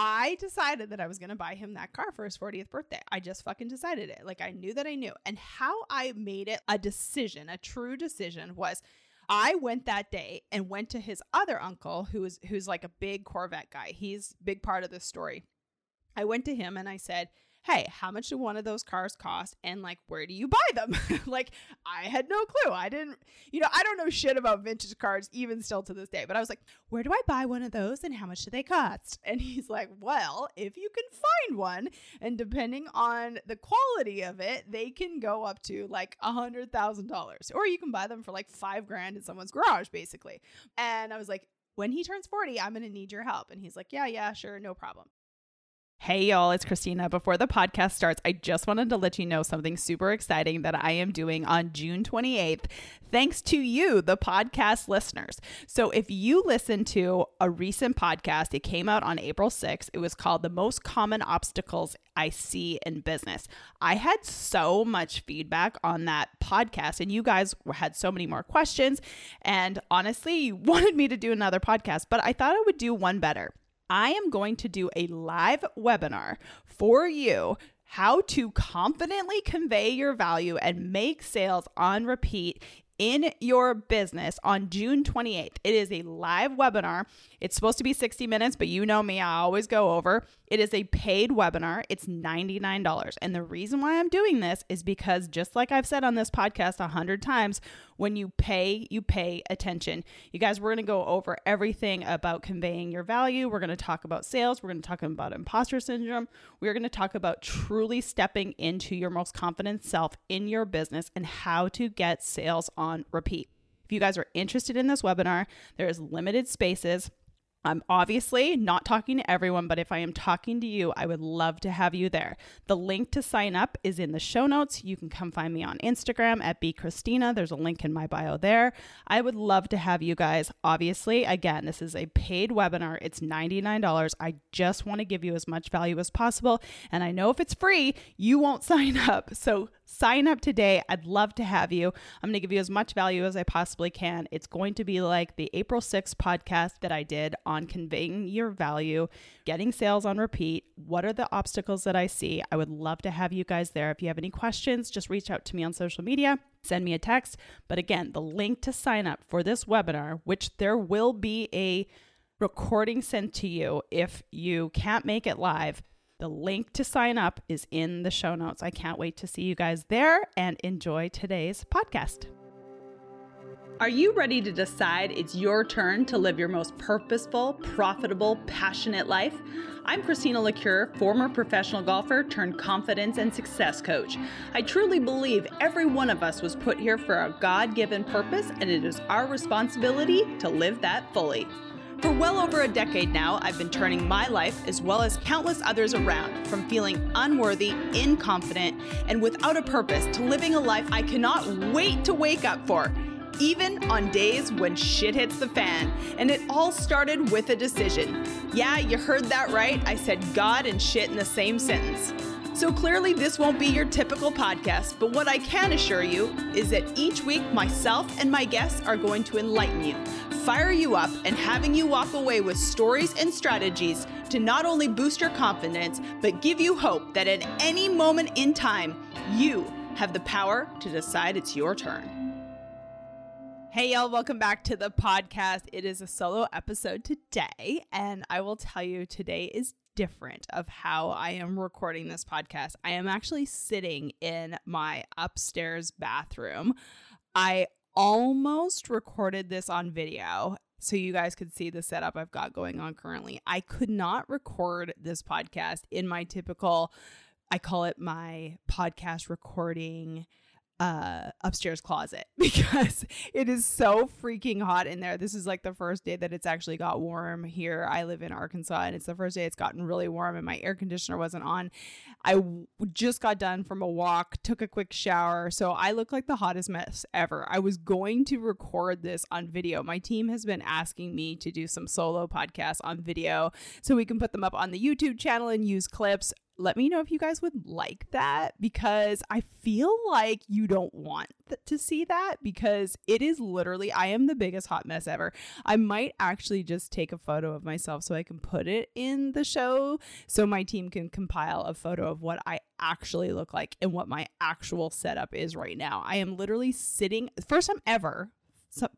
I decided that I was going to buy him that car for his 40th birthday. I just fucking decided it. Like, I knew that I knew. And how I made it a decision, a true decision, was I went that day and went to his other uncle, who's like a big Corvette guy. He's a big part of this story. I went to him and I said, hey, how much do one of those cars cost? And like, where do you buy them? Like, I had no clue. I didn't, I don't know shit about vintage cars even still to this day. But I was like, where do I buy one of those and how much do they cost? And he's like, well, if you can find one, and depending on the quality of it, they can go up to like $100,000, or you can buy them for like $5,000 in someone's garage, basically. And I was like, when he turns 40, I'm going to need your help. And he's like, yeah, sure. No problem. Hey y'all, it's Christina. Before the podcast starts, I just wanted to let you know something super exciting that I am doing on June 28th, thanks to you, the podcast listeners. So if you listened to a recent podcast, it came out on April 6th. It was called The Most Common Obstacles I See in Business. I had so much feedback on that podcast, and you guys had so many more questions. And honestly, you wanted me to do another podcast, but I thought I would do one better. I am going to do a live webinar for you, how to confidently convey your value and make sales on repeat in your business on June 28th. It is a live webinar. It's supposed to be 60 minutes, but you know me, I always go over. It is a paid webinar. It's $99. And the reason why I'm doing this is because, just like I've said on this podcast 100 times, when you pay attention. You guys, we're going to go over everything about conveying your value. We're going to talk about sales. We're going to talk about imposter syndrome. We're going to talk about truly stepping into your most confident self in your business and how to get sales on repeat. If you guys are interested in this webinar, there is limited spaces. I'm obviously not talking to everyone, but if I am talking to you, I would love to have you there. The link to sign up is in the show notes. You can come find me on Instagram at BeChristina. There's a link in my bio there. I would love to have you guys. Obviously, again, this is a paid webinar. It's $99. I just want to give you as much value as possible. And I know if it's free, you won't sign up. So sign up today. I'd love to have you. I'm going to give you as much value as I possibly can. It's going to be like the April 6th podcast that I did on conveying your value, getting sales on repeat. What are the obstacles that I see? I would love to have you guys there. If you have any questions, just reach out to me on social media, send me a text. But again, the link to sign up for this webinar, which there will be a recording sent to you if you can't make it live, the link to sign up is in the show notes. I can't wait to see you guys there and enjoy today's podcast. Are you ready to decide it's your turn to live your most purposeful, profitable, passionate life? I'm Christina Lecuyer, former professional golfer turned confidence and success coach. I truly believe every one of us was put here for a God-given purpose, and it is our responsibility to live that fully. For well over a decade now, I've been turning my life, as well as countless others around, from feeling unworthy, incompetent, and without a purpose to living a life I cannot wait to wake up for, even on days when shit hits the fan. And it all started with a decision. Yeah, you heard that right. I said God and shit in the same sentence. So clearly this won't be your typical podcast, but what I can assure you is that each week myself and my guests are going to enlighten you, fire you up, and having you walk away with stories and strategies to not only boost your confidence, but give you hope that at any moment in time, you have the power to decide it's your turn. Hey y'all, welcome back to the podcast. It is a solo episode today, and I will tell you today is different of how I am recording this podcast. I am actually sitting in my upstairs bathroom. I almost recorded this on video, so you guys could see the setup I've got going on currently. I could not record this podcast in my typical, I call it my podcast recording upstairs closet, because it is so freaking hot in there. This is like the first day that it's actually got warm here. I live in Arkansas, and it's the first day it's gotten really warm, and my air conditioner wasn't on. I just got done from a walk, took a quick shower, so I look like the hottest mess ever. I was going to record this on video. My team has been asking me to do some solo podcasts on video so we can put them up on the YouTube channel and use clips. let me know if you guys would like that, because I feel like you don't want to see that, because it is literally, I am the biggest hot mess ever. I might actually just take a photo of myself so I can put it in the show so my team can compile a photo of what I actually look like and what my actual setup is right now. I am literally sitting, first time ever,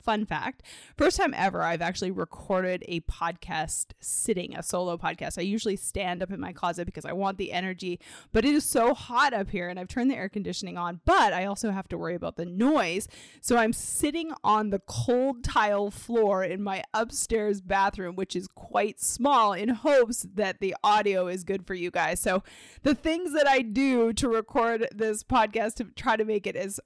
fun fact, first time ever I've actually recorded a podcast sitting, a solo podcast. I usually stand up in my closet because I want the energy, but it is so hot up here and I've turned the air conditioning on, but I also have to worry about the noise. So I'm sitting on the cold tile floor in my upstairs bathroom, which is quite small, in hopes that the audio is good for you guys. So the things that I do to record this podcast to try to make it as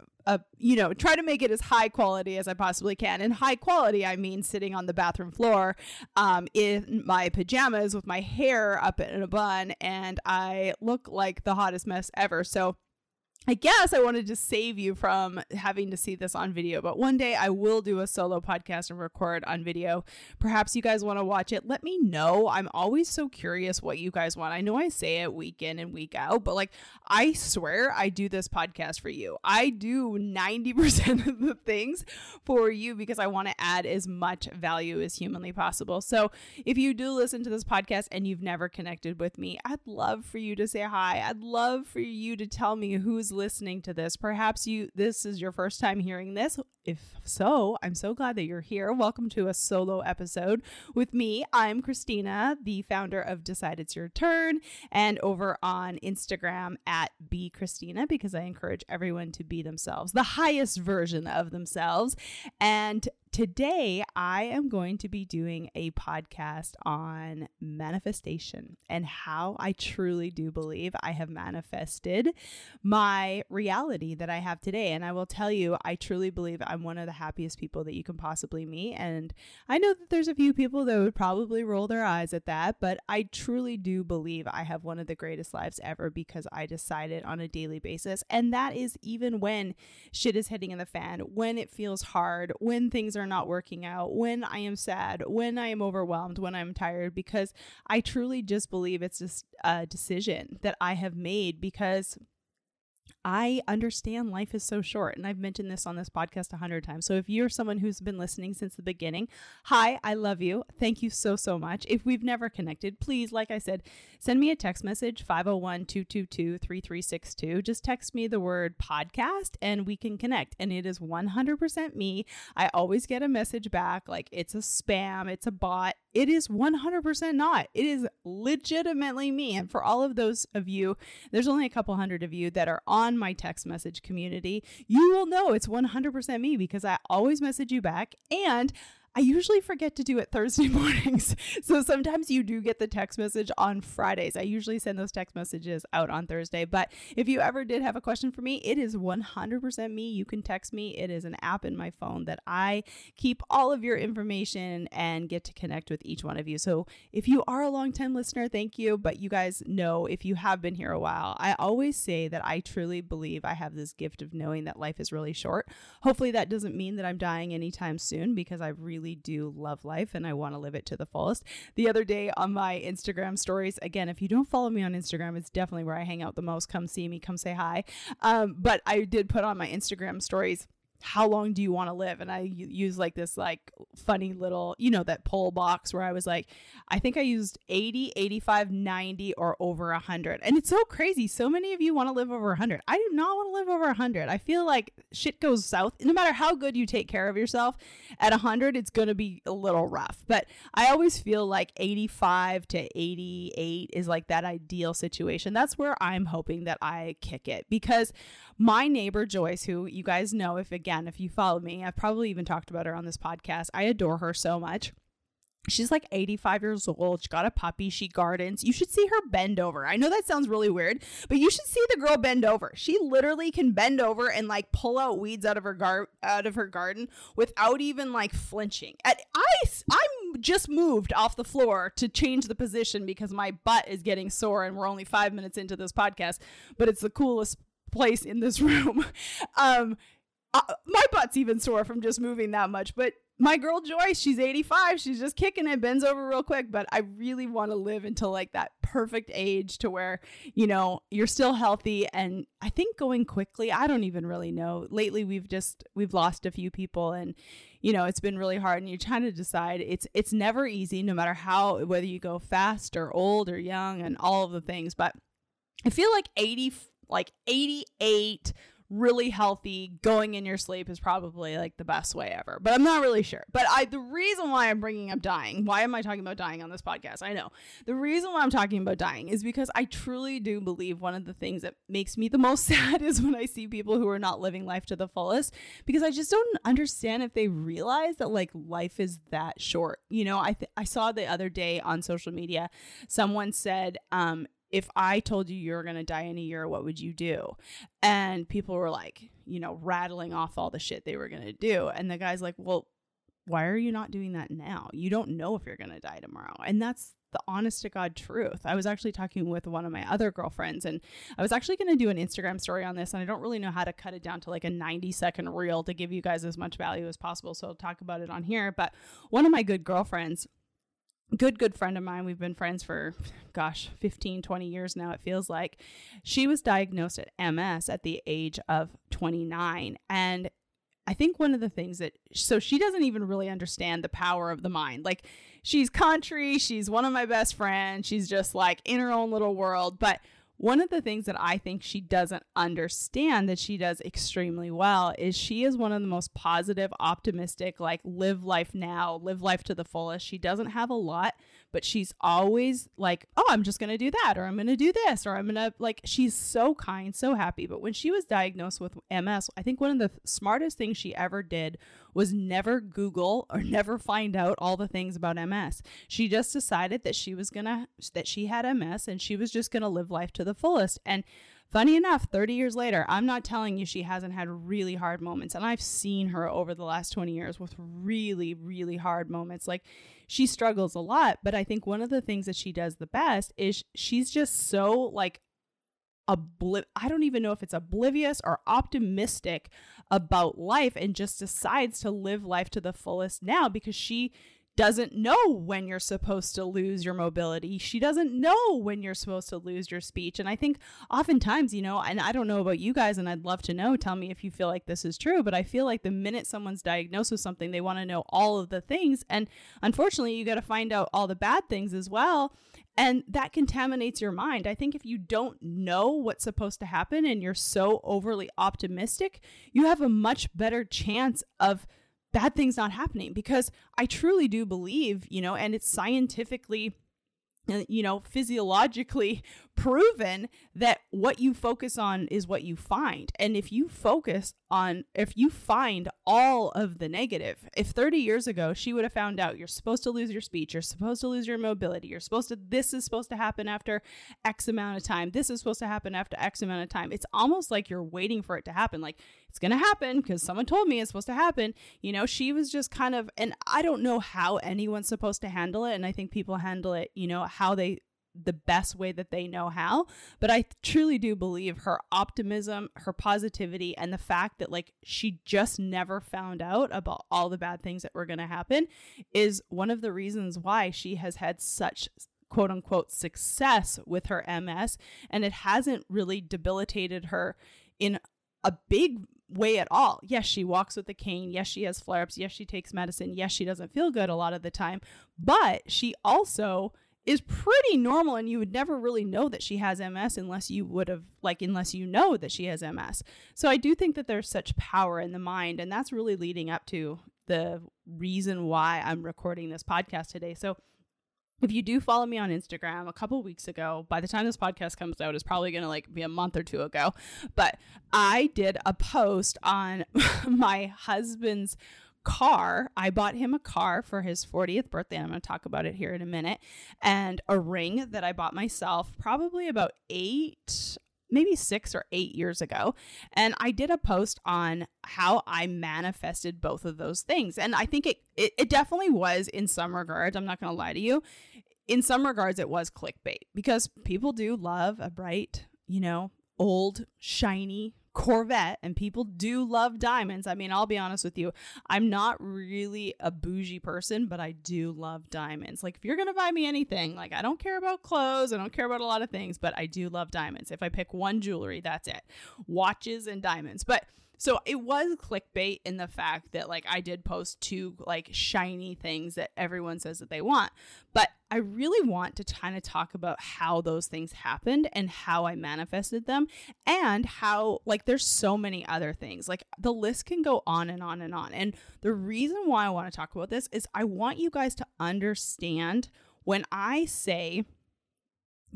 try to make it as high quality as I possibly can. And high quality, I mean sitting on the bathroom floor in my pajamas with my hair up in a bun, and I look like the hottest mess ever. So I guess I wanted to save you from having to see this on video, but one day I will do a solo podcast and record on video. Perhaps you guys want to watch it. Let me know. I'm always so curious what you guys want. I know I say it week in and week out, but like, I swear I do this podcast for you. I do 90% of the things for you because I want to add as much value as humanly possible. So if you do listen to this podcast and you've never connected with me, I'd love for you to say hi. I'd love for you to tell me who's listening to this. Perhaps this is your first time hearing this. If so, I'm so glad that you're here. Welcome to a solo episode with me. I'm Christina, the founder of Decide It's Your Turn, and over on Instagram at BeChristina, because I encourage everyone to be themselves, the highest version of themselves. And today I am going to be doing a podcast on manifestation and how I truly do believe I have manifested my reality that I have today. And I will tell you, I truly believe I'm one of the happiest people that you can possibly meet. And I know that there's a few people that would probably roll their eyes at that, but I truly do believe I have one of the greatest lives ever because I decided on a daily basis. And that is even when shit is hitting in the fan, when it feels hard, when things are not working out, when I am sad, when I am overwhelmed, when I'm tired, because I truly just believe it's just a decision that I have made, because I understand life is so short. And I've mentioned this on this podcast 100 times. So if you're someone who's been listening since the beginning, hi, I love you. Thank you so, so much. If we've never connected, please, like I said, send me a text message, 501-222-3362. Just text me the word podcast and we can connect. And it is 100% me. I always get a message back like it's a spam, it's a bot. It is 100% not. It is legitimately me. And for all of those of you, there's only a couple hundred of you that are on my text message community, you will know it's 100% me because I always message you back, and I usually forget to do it Thursday mornings. So sometimes you do get the text message on Fridays. I usually send those text messages out on Thursday. But if you ever did have a question for me, it is 100% me. You can text me. It is an app in my phone that I keep all of your information and get to connect with each one of you. So if you are a longtime listener, thank you. But you guys know, if you have been here a while, I always say that I truly believe I have this gift of knowing that life is really short. Hopefully that doesn't mean that I'm dying anytime soon, because I really do love life and I want to live it to the fullest. The other day on my Instagram stories, again, if you don't follow me on Instagram, it's definitely where I hang out the most. Come see me, come say hi. But I did put on my Instagram stories, how long do you want to live? And I use like this like funny little, that poll box where I was like, I think I used 80, 85, 90 or over 100. And it's so crazy. So many of you want to live over 100. I do not want to live over 100. I feel like shit goes south. No matter how good you take care of yourself, at 100, it's going to be a little rough. But I always feel like 85 to 88 is like that ideal situation. That's where I'm hoping that I kick it, because my neighbor Joyce, who you guys know, if you follow me, I've probably even talked about her on this podcast. I adore her so much. She's like 85 years old. She got a puppy. She gardens. You should see her bend over. I know that sounds really weird, but you should see the girl bend over. She literally can bend over and like pull out weeds out of her garden without even like flinching. And I'm just moved off the floor to change the position because my butt is getting sore and we're only 5 minutes into this podcast, but it's the coolest place in this room. My butt's even sore from just moving that much, but my girl Joyce, she's 85. She's just kicking it, bends over real quick. But I really want to live until like that perfect age to where, you know, you're still healthy. And I think going quickly, I don't even really know. Lately, we've lost a few people and, you know, it's been really hard. And you're trying to decide. It's never easy, no matter how, whether you go fast or old or young and all of the things. But I feel like 88, really healthy, going in your sleep is probably like the best way ever, but I'm not really sure. But the reason why I'm bringing up dying, why am I talking about dying on this podcast? I know. The reason why I'm talking about dying is because I truly do believe one of the things that makes me the most sad is when I see people who are not living life to the fullest, because I just don't understand if they realize that like life is that short. You know, I saw the other day on social media, someone said, if I told you you're going to die in a year, what would you do? And people were like, you know, rattling off all the shit they were going to do. And the guy's like, well, why are you not doing that now? You don't know if you're going to die tomorrow. And that's the honest to God truth. I was actually talking with one of my other girlfriends, and I was actually going to do an Instagram story on this, and I don't really know how to cut it down to like a 90-second reel to give you guys as much value as possible. So I'll talk about it on here. But one of my good girlfriends, good friend of mine, we've been friends for, gosh, 15, 20 years now, it feels like. She was diagnosed at MS at the age of 29. And I think one of the things that, so she doesn't even really understand the power of the mind. Like, she's country, she's one of my best friends, she's just like in her own little world. But one of the things that I think she doesn't understand that she does extremely well is she is one of the most positive, optimistic, like live life now, live life to the fullest. She doesn't have a lot, but she's always like, oh, I'm just going to do that, or I'm going to do this, or I'm going to, like, she's so kind, so happy. But when she was diagnosed with MS, I think one of the smartest things she ever did was never Google or never find out all the things about MS. She just decided that that she had MS and she was just going to live life to the fullest. And funny enough, 30 years later, I'm not telling you she hasn't had really hard moments. And I've seen her over the last 20 years with really, really hard moments. Like, she struggles a lot, but I think one of the things that she does the best is she's just so like, I don't even know if it's oblivious or optimistic about life, and just decides to live life to the fullest now, because she doesn't know when you're supposed to lose your mobility. She doesn't know when you're supposed to lose your speech. And I think oftentimes, you know, and I don't know about you guys, and I'd love to know, tell me if you feel like this is true, but I feel like the minute someone's diagnosed with something, they want to know all of the things. And unfortunately, you got to find out all the bad things as well. And that contaminates your mind. I think if you don't know what's supposed to happen and you're so overly optimistic, you have a much better chance of bad things not happening, because I truly do believe, you know, and it's scientifically, you know, physiologically proven that what you focus on is what you find. And if you find all of the negative, if 30 years ago she would have found out you're supposed to lose your speech, you're supposed to lose your mobility, this is supposed to happen after X amount of time, this is supposed to happen after X amount of time. It's almost like you're waiting for it to happen. Like, it's going to happen because someone told me it's supposed to happen. You know, she was just kind of, and I don't know how anyone's supposed to handle it. And I think people handle it, you know, the best way that they know how. But I truly do believe her optimism, her positivity, and the fact that like she just never found out about all the bad things that were going to happen is one of the reasons why she has had such quote unquote success with her MS. And it hasn't really debilitated her in a big way at all. Yes, she walks with a cane. Yes, she has flare-ups. Yes, she takes medicine. Yes, she doesn't feel good a lot of the time, but she also is pretty normal, and you would never really know that she has MS unless you know that she has MS. So I do think that there's such power in the mind, and that's really leading up to the reason why I'm recording this podcast today. So if you do follow me on Instagram, a couple weeks ago, by the time this podcast comes out, it's probably going to like be a month or two ago, but I did a post on my husband's car. I bought him a car for his 40th birthday. I'm going to talk about it here in a minute. And a ring that I bought myself probably about 6 or 8 years ago. And I did a post on how I manifested both of those things. And I think it definitely was, in some regards, I'm not going to lie to you, in some regards, it was clickbait, because people do love a bright, you know, old, shiny Corvette, and people do love diamonds. I mean, I'll be honest with you, I'm not really a bougie person, but I do love diamonds. Like, if you're going to buy me anything, like, I don't care about clothes, I don't care about a lot of things, but I do love diamonds. If I pick one jewelry, that's it. Watches and diamonds. But so it was clickbait in the fact that, like, I did post two, like, shiny things that everyone says that they want. But I really want to kind of talk about how those things happened and how I manifested them, and how, like, there's so many other things. Like, the list can go on and on and on. And the reason why I want to talk about this is I want you guys to understand when I say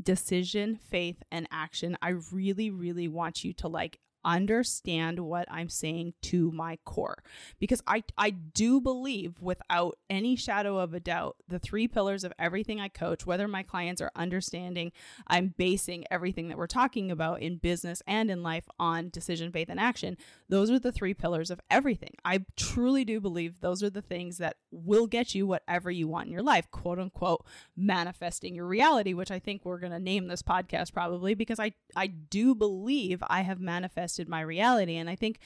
decision, faith, and action, I really, really want you to, like, understand what I'm saying to my core, because I do believe without any shadow of a doubt, the three pillars of everything I coach, whether my clients are understanding, I'm basing everything that we're talking about in business and in life on decision, faith, and action. Those are the three pillars of everything. I truly do believe those are the things that will get you whatever you want in your life, quote unquote, manifesting your reality, which I think we're going to name this podcast probably, because I do believe I have manifested my reality. And I think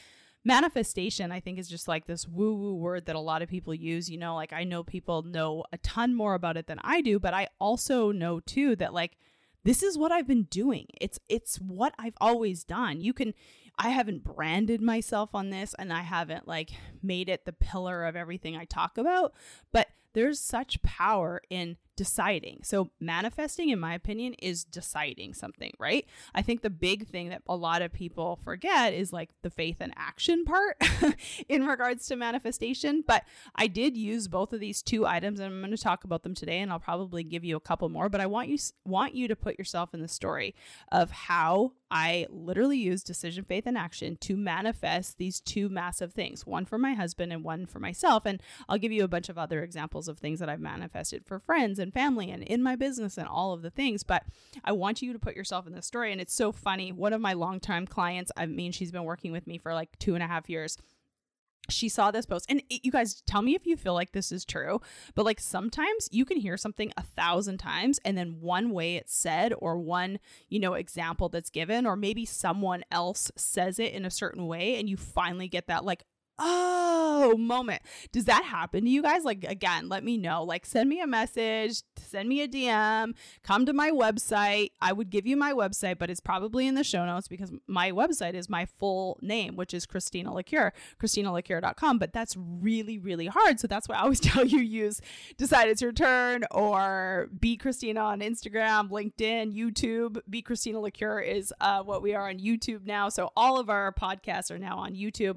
manifestation, I think, is just like this woo-woo word that a lot of people use. You know, like, I know people know a ton more about it than I do, but I also know too that, like, this is what I've been doing. It's what I've always done. I haven't branded myself on this, and I haven't, like, made it the pillar of everything I talk about, but there's such power in deciding. So manifesting, in my opinion, is deciding something, right? I think the big thing that a lot of people forget is, like, the faith and action part in regards to manifestation. But I did use both of these two items, and I'm going to talk about them today, and I'll probably give you a couple more, but I want you to put yourself in the story of how I literally used decision, faith, and action to manifest these two massive things, one for my husband and one for myself. And I'll give you a bunch of other examples of things that I've manifested for friends and family and in my business and all of the things. But I want you to put yourself in the story. And it's so funny. One of my longtime clients, I mean, she's been working with me for like 2.5 years. She saw this post, and you guys tell me if you feel like this is true, but, like, sometimes you can hear something 1,000 times, and then one way it's said, or one, you know, example that's given, or maybe someone else says it in a certain way, and you finally get that, like, oh, moment. Does that happen to you guys? Like, again, let me know. Like, send me a message, send me a DM, come to my website. I would give you my website, but it's probably in the show notes, because my website is my full name, which is Christina Lecuyer, ChristinaLecuyer.com. But that's really, really hard. So that's why I always tell you, use Decide It's Your Turn or BeChristina on Instagram, LinkedIn, YouTube. BeChristina Lecuyer is what we are on YouTube now. So all of our podcasts are now on YouTube.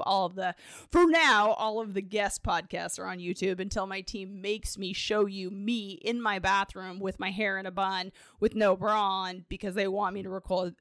For now, all of the guest podcasts are on YouTube until my team makes me show you me in my bathroom with my hair in a bun with no bra on, because they want me to record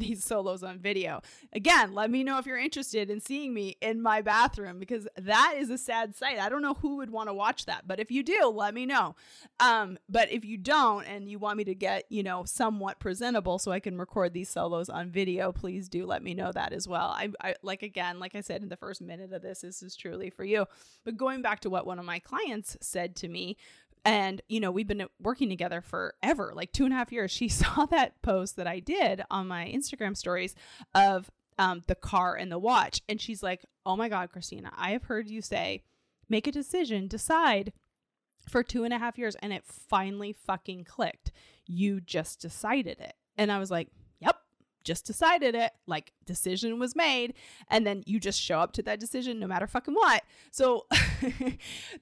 these solos on video. Again, let me know if you're interested in seeing me in my bathroom, because that is a sad sight. I don't know who would want to watch that, but if you do, let me know. But if you don't and you want me to get, you know, somewhat presentable so I can record these solos on video, please do let me know that as well. I like, again, like I said in the first minute of this is truly for you. But going back to what one of my clients said to me, and, you know, we've been working together forever, like 2.5 years. She saw that post that I did on my Instagram stories of the car and the watch. And she's like, oh my God, Christina, I have heard you say, make a decision, decide, for 2.5 years. And it finally fucking clicked. You just decided it. And I was like, just decided it, like, decision was made, and then you just show up to that decision no matter fucking what. So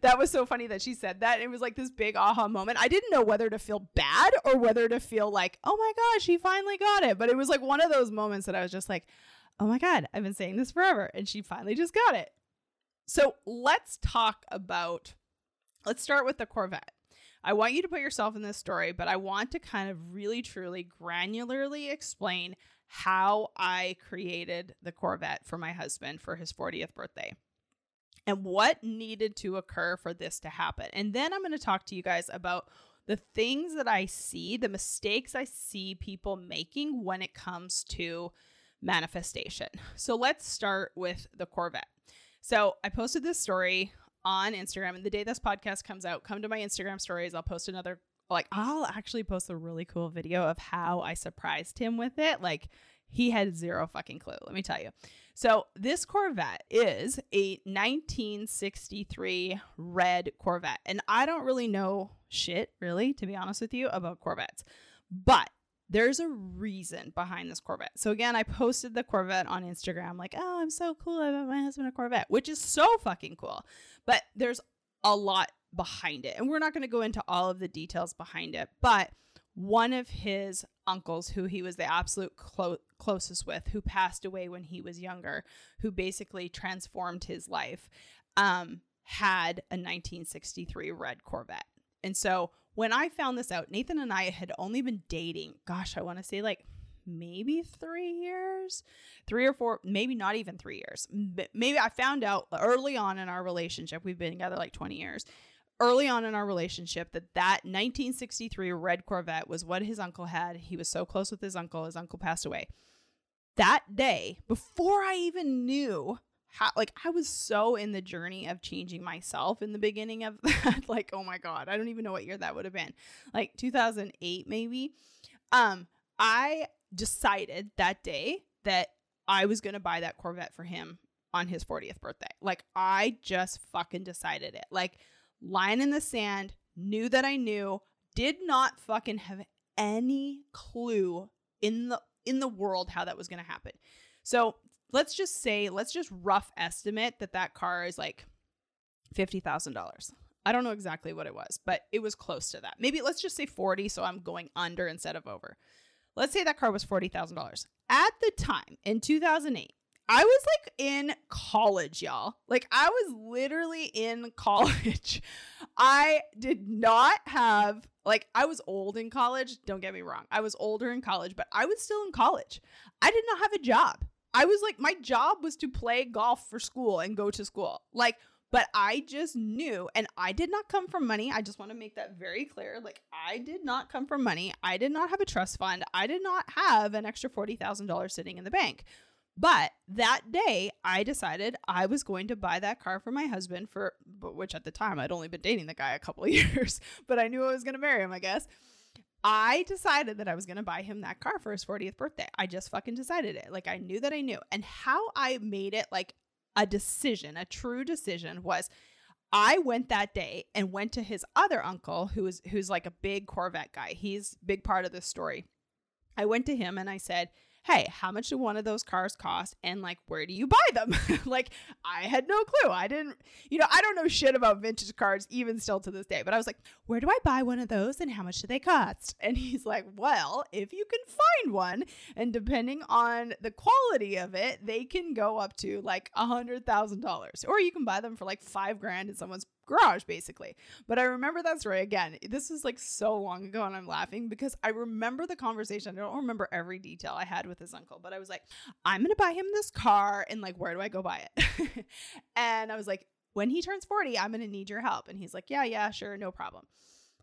that was so funny that she said that. It was like this big aha moment. I didn't know whether to feel bad or whether to feel like, oh my gosh, she finally got it. But it was like one of those moments that I was just like, oh my God, I've been saying this forever, and she finally just got it. So let's start with the Corvette. I want you to put yourself in this story, but I want to kind of really, truly, granularly explain how I created the Corvette for my husband for his 40th birthday and what needed to occur for this to happen. And then I'm going to talk to you guys about the things that I see, the mistakes I see people making when it comes to manifestation. So let's start with the Corvette. So I posted this story on Instagram, and the day this podcast comes out, come to my Instagram stories. I'll post another, like, I'll actually post a really cool video of how I surprised him with it. Like, He had zero fucking clue, let me tell you. So this Corvette is a 1963 red Corvette. And I don't really know shit, really, to be honest with you, about Corvettes. But there's a reason behind this Corvette. So again, I posted the Corvette on Instagram like, oh, I'm so cool. I bought my husband a Corvette, which is so fucking cool. But there's a lot behind it. And we're not going to go into all of the details behind it. But one of his uncles, who he was the absolute closest with, who passed away when he was younger, who basically transformed his life, had a 1963 red Corvette. And so when I found this out, Nathan and I had only been dating, gosh, I want to say like maybe 3 years, 3 or 4, maybe not even 3 years. Maybe I found out early on in our relationship, we've been together like 20 years, early on in our relationship that 1963 red Corvette was what his uncle had. He was so close with his uncle passed away. That day, before I even knew how, like, I was so in the journey of changing myself in the beginning of that. Like, oh my God, I don't even know what year that would have been, like 2008 maybe. I decided that day that I was going to buy that Corvette for him on his 40th birthday. Like, I just fucking decided it. Like, line in the sand, knew that I knew, did not fucking have any clue in the world how that was going to happen. So let's just rough estimate that car is like $50,000. I don't know exactly what it was, but it was close to that. Maybe let's just say 40. So I'm going under instead of over. Let's say that car was $40,000 at the time in 2008. I was like in college, y'all. Like, I was literally in college. I did not have, like, I was old in college. Don't get me wrong. I was older in college, but I was still in college. I did not have a job. I was like, my job was to play golf for school and go to school. Like, but I just knew, and I did not come from money. I just want to make that very clear. Like, I did not come from money. I did not have a trust fund. I did not have an extra $40,000 sitting in the bank. But that day I decided I was going to buy that car for my husband which at the time I'd only been dating the guy a couple of years, but I knew I was going to marry him, I guess. I decided that I was going to buy him that car for his 40th birthday. I just fucking decided it. Like, I knew that I knew. And how I made it like a decision, a true decision, was I went that day and went to his other uncle who's like a big Corvette guy. He's a big part of this story. I went to him and I said, hey, how much do one of those cars cost? And like, where do you buy them? Like, I had no clue. I didn't, I don't know shit about vintage cars even still to this day. But I was like, where do I buy one of those and how much do they cost? And he's like, well, if you can find one, and depending on the quality of it, they can go up to like $100,000, or you can buy them for like $5,000 in someone's garage, basically. But I remember that story again. This was like so long ago, and I'm laughing because I remember the conversation. I don't remember every detail I had with his uncle, but I was like, I'm going to buy him this car, and like, where do I go buy it? And I was like, when he turns 40, I'm going to need your help. And he's like, yeah, sure. No problem.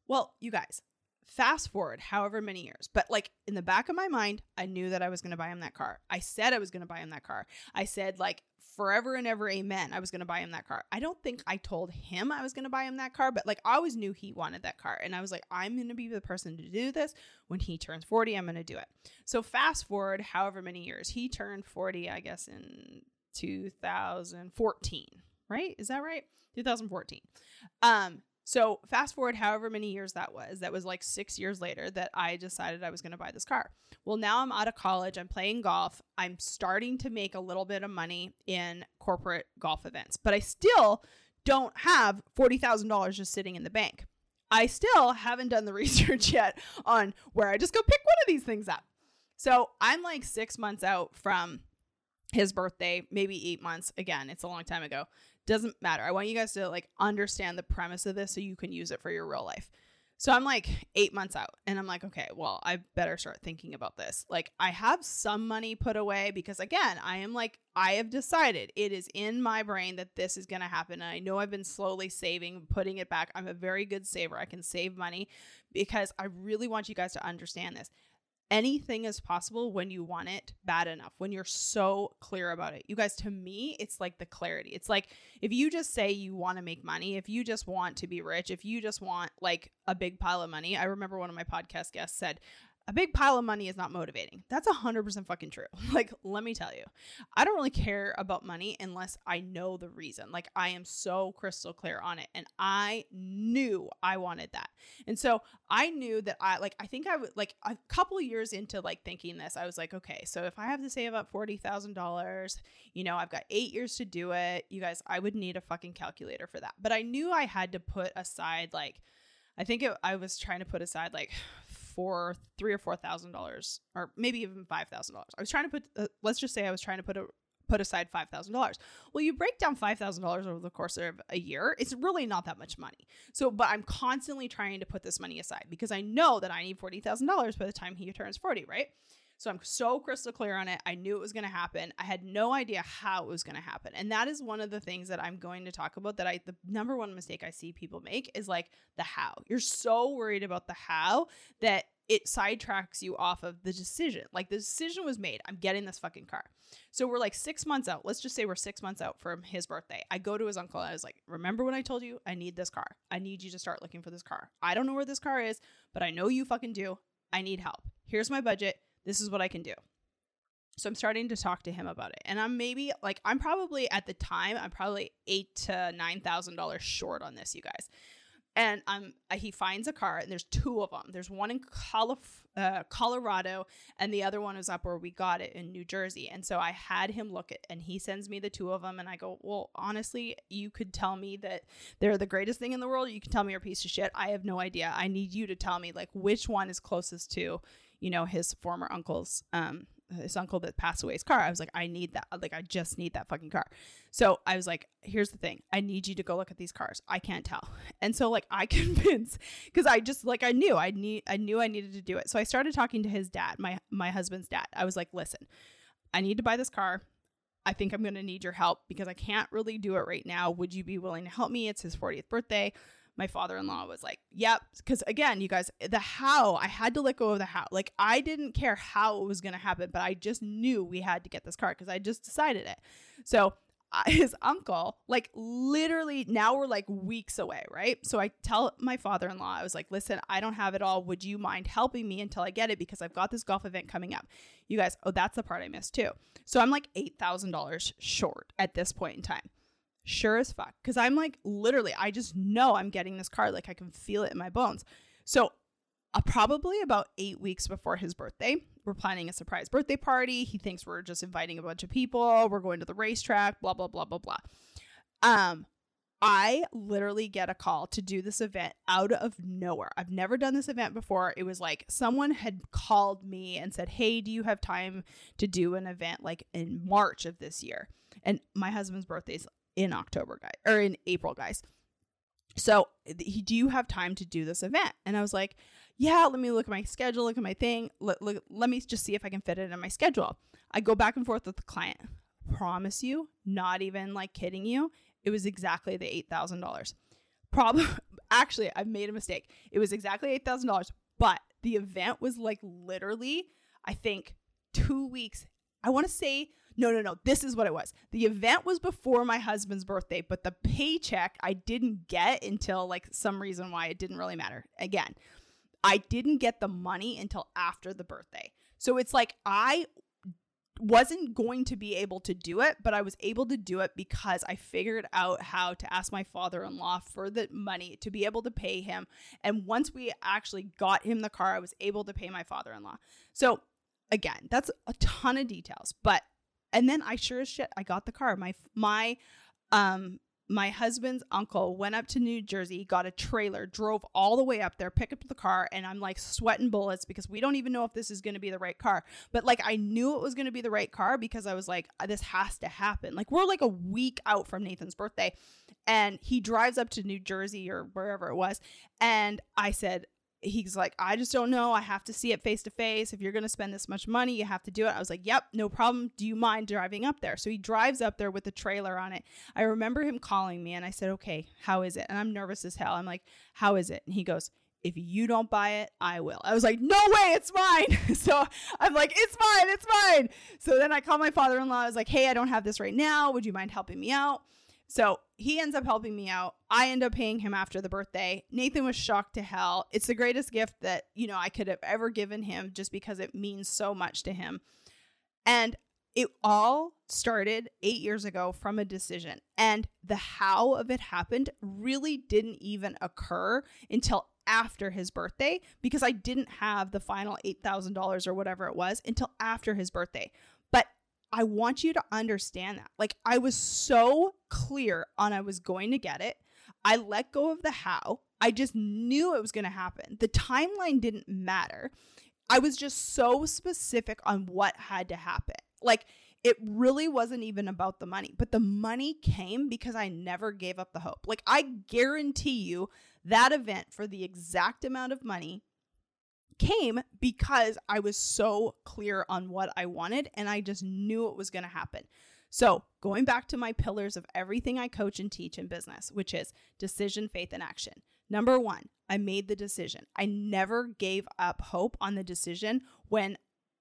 Well, you guys, fast forward however many years, but like in the back of my mind, I knew that I was going to buy him that car. I said I was going to buy him that car. I said, like, forever and ever, amen, I was going to buy him that car. I don't think I told him I was going to buy him that car, but like, I always knew he wanted that car. And I was like, I'm going to be the person to do this. When he turns 40, I'm going to do it. So fast forward however many years, he turned 40, I guess, in 2014, right? Is that right? 2014. So fast forward however many years that was like 6 years later that I decided I was going to buy this car. Well, now I'm out of college. I'm playing golf. I'm starting to make a little bit of money in corporate golf events, but I still don't have $40,000 just sitting in the bank. I still haven't done the research yet on where I just go pick one of these things up. So I'm like 6 months out from his birthday, maybe 8 months. Again, it's a long time ago. Doesn't matter. I want you guys to like understand the premise of this so you can use it for your real life. So I'm like 8 months out and I'm like, okay, well, I better start thinking about this. Like, I have some money put away because, again, I have decided it is in my brain that this is going to happen. And I know I've been slowly saving, putting it back. I'm a very good saver. I can save money because I really want you guys to understand this. Anything is possible when you want it bad enough, when you're so clear about it. You guys, to me, it's like the clarity. It's like if you just say you want to make money, if you just want to be rich, if you just want like a big pile of money. I remember one of my podcast guests said, a big pile of money is not motivating. That's 100% fucking true. Like, let me tell you, I don't really care about money unless I know the reason. Like, I am so crystal clear on it. And I knew I wanted that. And so I knew that I think I would, like, a couple of years into like thinking this, I was like, okay, so if I have to save up $40,000, you know, I've got 8 years to do it. You guys, I would need a fucking calculator for that. But I knew I had to put aside, like, I was trying to put aside like $3,000 or $4,000, or maybe even $5,000. I was trying to put, let's just say I was trying to put aside $5,000. Well, you break down $5,000 over the course of a year, it's really not that much money. So, but I'm constantly trying to put this money aside because I know that I need $40,000 by the time he turns 40, right? So I'm so crystal clear on it. I knew it was going to happen. I had no idea how it was going to happen. And that is one of the things that I'm going to talk about, that the number one mistake I see people make is like the how. You're so worried about the how that it sidetracks you off of the decision. Like, the decision was made. I'm getting this fucking car. So we're like 6 months out. Let's just say we're 6 months out from his birthday. I go to his uncle and I was like, remember when I told you I need this car? I need you to start looking for this car. I don't know where this car is, but I know you fucking do. I need help. Here's my budget. This is what I can do. So I'm starting to talk to him about it. And I'm probably $8,000 to $9,000 short on this, you guys. And he finds a car, and there's two of them. There's one in Colorado, and the other one is up where we got it in New Jersey. And so I had him look at, and he sends me the two of them, and I go, well, honestly, you could tell me that they're the greatest thing in the world. You can tell me you're a piece of shit. I have no idea. I need you to tell me, like, which one is closest to, you know, his former uncle's, his uncle that passed away's car. I was like, I need that. Like, I just need that fucking car. So I was like, here's the thing. I need you to go look at these cars. I can't tell. And so, like, I convinced, because I just, like, I knew I needed to do it. So I started talking to his dad, my husband's dad. I was like, listen, I need to buy this car. I think I'm going to need your help because I can't really do it right now. Would you be willing to help me? It's his 40th birthday. My father-in-law was like, yep. Because again, you guys, the how, I had to let go of the how. Like, I didn't care how it was going to happen, but I just knew we had to get this car because I just decided it. So his uncle, like, literally now we're like weeks away, right? So I tell my father-in-law, I was like, listen, I don't have it all. Would you mind helping me until I get it? Because I've got this golf event coming up. You guys, oh, that's the part I missed too. So I'm like $8,000 short at this point in time. Sure as fuck. Cause I'm like, literally, I just know I'm getting this car. Like, I can feel it in my bones. So probably about 8 weeks before his birthday, we're planning a surprise birthday party. He thinks we're just inviting a bunch of people. We're going to the racetrack, blah, blah, blah, blah, blah. I literally get a call to do this event out of nowhere. I've never done this event before. It was like someone had called me and said, hey, do you have time to do an event like in March of this year? And my husband's birthday's in October, guys, or in April, guys. So do you have time to do this event? And I was like, yeah, let me look at my schedule, look at my thing. Let me just see if I can fit it in my schedule. I go back and forth with the client. Promise you, not even like kidding you, it was exactly the $8,000. Actually, I've made a mistake. It was exactly $8,000, but the event was like literally, I think 2 weeks. I want to say, no. This is what it was. The event was before my husband's birthday, but the paycheck I didn't get until like some reason why it didn't really matter. Again, I didn't get the money until after the birthday. So it's like I wasn't going to be able to do it, but I was able to do it because I figured out how to ask my father-in-law for the money to be able to pay him. And once we actually got him the car, I was able to pay my father-in-law. So again, that's a ton of details, but and then I sure as shit, I got the car. My husband's uncle went up to New Jersey, got a trailer, drove all the way up there, picked up the car, and I'm like sweating bullets because we don't even know if this is going to be the right car. But like, I knew it was going to be the right car because I was like, this has to happen. Like, we're like a week out from Nathan's birthday, and he drives up to New Jersey or wherever it was. And I said, he's like, I just don't know. I have to see it face to face. If you're going to spend this much money, you have to do it. I was like, yep, no problem. Do you mind driving up there? So he drives up there with the trailer on it. I remember him calling me and I said, okay, how is it? And I'm nervous as hell. I'm like, how is it? And he goes, if you don't buy it, I will. I was like, no way, it's mine. So I'm like, it's mine. So then I call my father-in-law. I was like, hey, I don't have this right now. Would you mind helping me out? So he ends up helping me out. I end up paying him after the birthday. Nathan was shocked to hell. It's the greatest gift that, you know, I could have ever given him just because it means so much to him. And it all started 8 years ago from a decision. And the how of it happened really didn't even occur until after his birthday, because I didn't have the final $8,000 or whatever it was until after his birthday. But I want you to understand that. Like, I was so clear on I was going to get it. I let go of the how. I just knew it was going to happen. The timeline didn't matter. I was just so specific on what had to happen. Like, it really wasn't even about the money, but the money came because I never gave up the hope. Like, I guarantee you that event for the exact amount of money came because I was so clear on what I wanted and I just knew it was going to happen. So going back to my pillars of everything I coach and teach in business, which is decision, faith, and action. Number one, I made the decision. I never gave up hope on the decision when,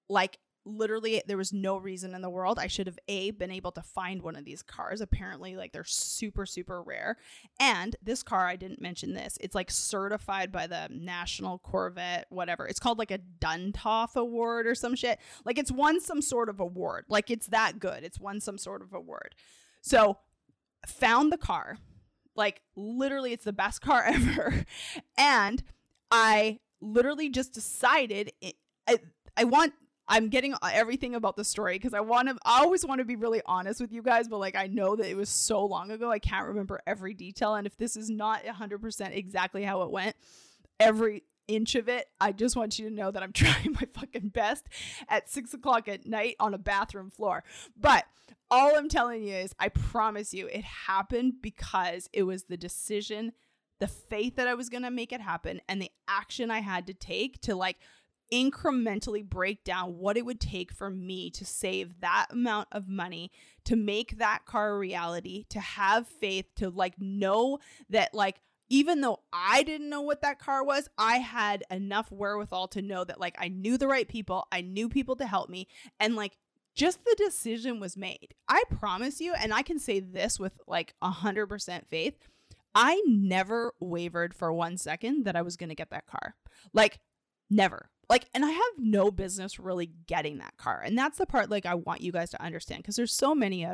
like, literally there was no reason in the world I should have been able to find one of these cars. Apparently, like, they're super, super rare. And this car, I didn't mention this, it's like certified by the National Corvette, whatever. It's called like a Duntoff Award or some shit. Like, it's won some sort of award. Like, it's that good. It's won some sort of award. So found the car, like, literally it's the best car ever. And I literally just decided I'm getting everything about the story because I always want to be really honest with you guys, but, like, I know that it was so long ago, I can't remember every detail. And if this is not 100% exactly how it went, every inch of it, I just want you to know that I'm trying my fucking best at 6:00 at night on a bathroom floor. But all I'm telling you is I promise you it happened because it was the decision, the faith that I was going to make it happen, and the action I had to take to, like, incrementally break down what it would take for me to save that amount of money, to make that car a reality, to have faith, to, like, know that, like, even though I didn't know what that car was, I had enough wherewithal to know that, like, I knew the right people, I knew people to help me, and, like, just the decision was made. I promise you, and I can say this with, like, 100% faith, I never wavered for 1 second that I was going to get that car. Like, never. Like, and I have no business really getting that car. And that's the part, like, I want you guys to understand, because there's so many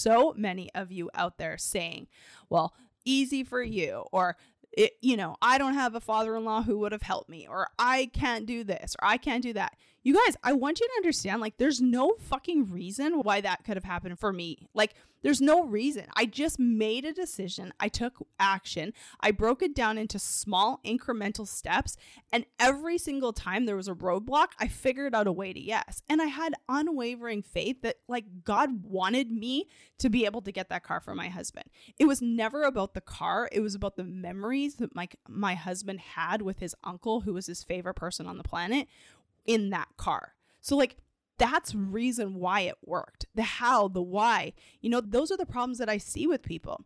so many of you out there saying, well, easy for you, or, it, you know, I don't have a father-in-law who would have helped me, or I can't do this, or I can't do that. You guys, I want you to understand, like, there's no fucking reason why that could have happened for me. Like, there's no reason. I just made a decision. I took action. I broke it down into small incremental steps. And every single time there was a roadblock, I figured out a way to yes. And I had unwavering faith that, like, God wanted me to be able to get that car for my husband. It was never about the car. It was about the memories that my husband had with his uncle, who was his favorite person on the planet, in that car. So, like, that's reason why it worked. The how, the why, you know, those are the problems that I see with people.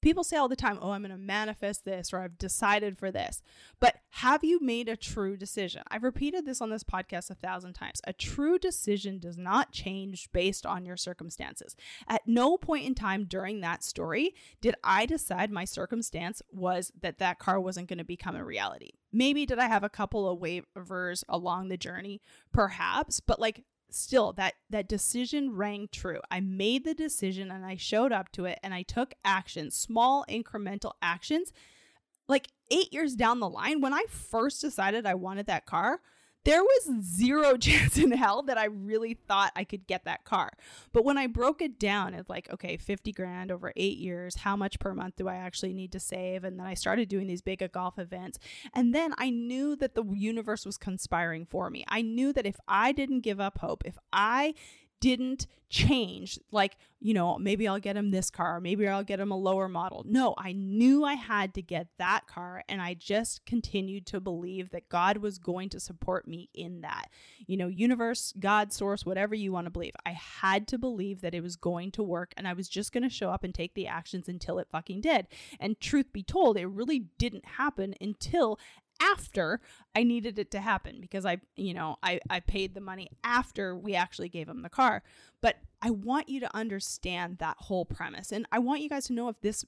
People say all the time, oh, I'm going to manifest this, or I've decided for this. But have you made a true decision? I've repeated this on this podcast 1,000 times. A true decision does not change based on your circumstances. At no point in time during that story did I decide my circumstance was that car wasn't going to become a reality. Maybe did I have a couple of waivers along the journey? Perhaps, but, like, still, that decision rang true. I made the decision and I showed up to it and I took action, small incremental actions. Like, 8 years down the line, when I first decided I wanted that car, there was zero chance in hell that I really thought I could get that car. But when I broke it down, it's like, okay, $50,000 over 8 years, how much per month do I actually need to save? And then I started doing these big golf events. And then I knew that the universe was conspiring for me. I knew that if I didn't give up hope, if I didn't change, like, you know, maybe I'll get him this car, maybe I'll get him a lower model. No, I knew I had to get that car, and I just continued to believe that God was going to support me in that. You know, universe, God, source, whatever you want to believe. I had to believe that it was going to work, and I was just going to show up and take the actions until it fucking did. And truth be told, it really didn't happen until after I needed it to happen because I paid the money after we actually gave him the car. But I want you to understand that whole premise. And I want you guys to know if does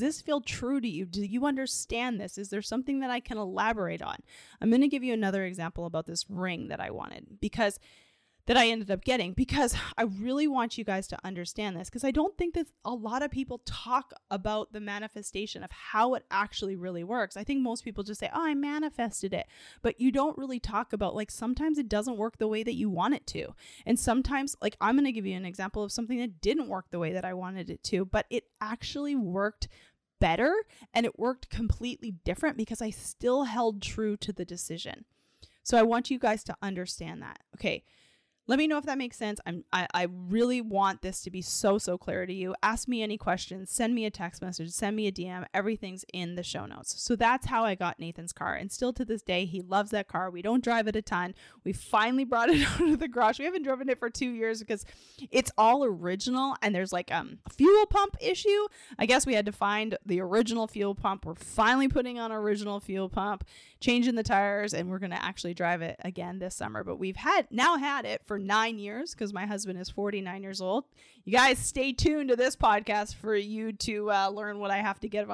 this feel true to you? Do you understand this? Is there something that I can elaborate on? I'm going to give you another example about this ring that I wanted that I ended up getting, because I really want you guys to understand this, because I don't think that a lot of people talk about the manifestation of how it actually really works. I think most people just say, oh, I manifested it, but you don't really talk about, like, sometimes it doesn't work the way that you want it to. And sometimes, like, I'm going to give you an example of something that didn't work the way that I wanted it to, but it actually worked better, and it worked completely different because I still held true to the decision. So I want you guys to understand that. Okay. Let me know if that makes sense. I really want this to be so clear to you. Ask me any questions. Send me a text message. Send me a DM. Everything's in the show notes. So that's how I got Nathan's car. And still to this day, he loves that car. We don't drive it a ton. We finally brought it out of the garage. We haven't driven it for 2 years because it's all original. And there's like a fuel pump issue. I guess we had to find the original fuel pump. We're finally putting on original fuel pump, changing the tires, and we're going to actually drive it again this summer. But we've now had it for 9 years because my husband is 49 years old. You guys stay tuned to this podcast for you to learn what I have to get,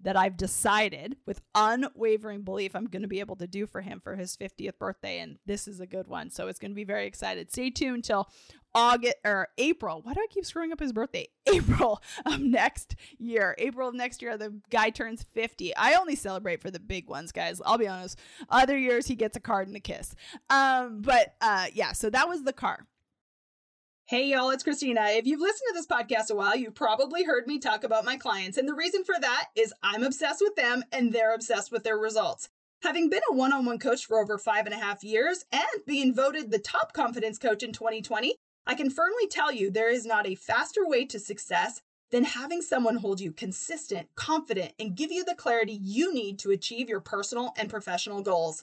that I've decided with unwavering belief I'm going to be able to do for him for his 50th birthday. And this is a good one. So it's going to be very excited. Stay tuned till August or April. Why do I keep screwing up his birthday? April of next year, the guy turns 50. I only celebrate for the big ones, guys. I'll be honest. Other years, he gets a card and a kiss. So that was the car. Hey, y'all, it's Christina. If you've listened to this podcast a while, you probably heard me talk about my clients. And the reason for that is I'm obsessed with them and they're obsessed with their results. Having been a one-on-one coach for over 5.5 years and being voted the top confidence coach in 2020, I can firmly tell you there is not a faster way to success than having someone hold you consistent, confident, and give you the clarity you need to achieve your personal and professional goals.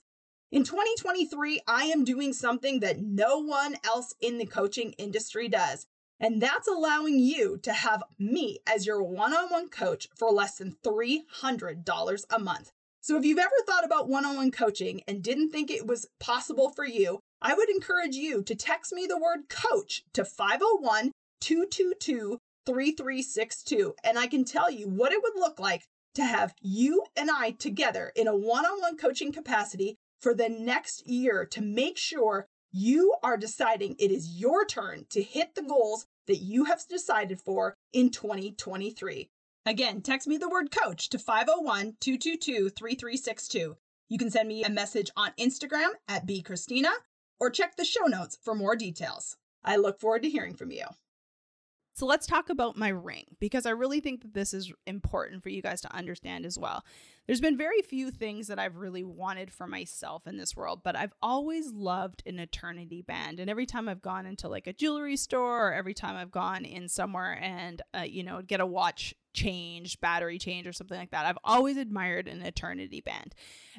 In 2023, I am doing something that no one else in the coaching industry does, and that's allowing you to have me as your one-on-one coach for less than $300 a month. So if you've ever thought about one-on-one coaching and didn't think it was possible for you, I would encourage you to text me the word coach to 501-222-3362, and I can tell you what it would look like to have you and I together in a one-on-one coaching capacity for the next year to make sure you are deciding it is your turn to hit the goals that you have decided for in 2023. Again, text me the word coach to 501-222-3362. You can send me a message on Instagram at BeChristina, or check the show notes for more details. I look forward to hearing from you. So let's talk about my ring, because I really think that this is important for you guys to understand as well. There's been very few things that I've really wanted for myself in this world, but I've always loved an eternity band. And every time I've gone into like a jewelry store, or every time I've gone in somewhere and, get a watch change, battery change or something like that, I've always admired an eternity band.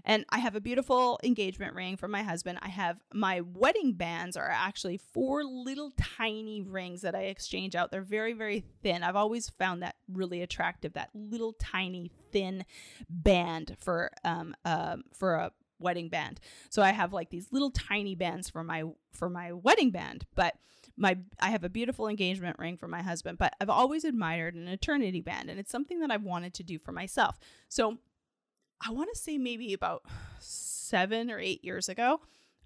And I have a beautiful engagement ring from my husband. I have my wedding bands are actually 4 little tiny rings that I exchange out. They're very, very thin. I've always found that really attractive, that little tiny thin band for a wedding band. So I have like these little tiny bands for my wedding band, but I have a beautiful engagement ring for my husband, but I've always admired an eternity band, and it's something that I've wanted to do for myself. So I want to say maybe about 7 or 8 years ago,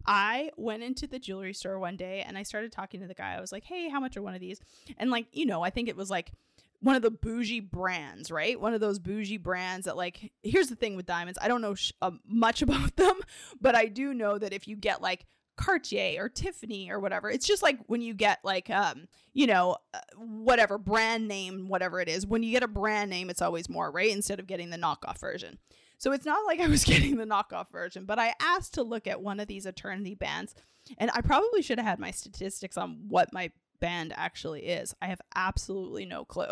I went into the jewelry store one day and I started talking to the guy. I was like, hey, how much are one of these? And I think it was like one of the bougie brands, right? One of those bougie brands that here's the thing with diamonds. I don't know much about them, but I do know that if you get Cartier or Tiffany or whatever, it's just like when you get whatever brand name, whatever it is, when you get a brand name, it's always more, right? Instead of getting the knockoff version. So it's not like I was getting the knockoff version, but I asked to look at one of these eternity bands, and I probably should have had my statistics on what my band actually is. I have absolutely no clue,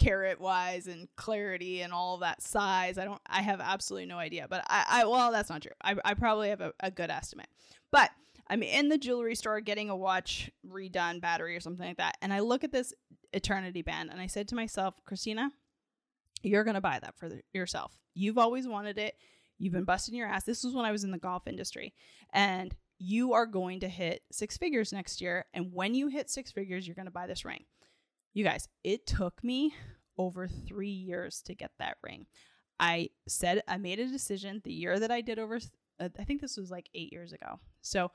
carat wise and clarity and all that size. I have absolutely no idea, but that's not true. I probably have a good estimate, but I'm in the jewelry store getting a watch redone, battery or something like that. And I look at this eternity band and I said to myself, Christina, you're going to buy that for yourself. You've always wanted it. You've been busting your ass. This was when I was in the golf industry. And you are going to hit six figures next year. And when you hit six figures, you're going to buy this ring. You guys, it took me over 3 years to get that ring. I made a decision the year that I did over, I think this was like 8 years ago. So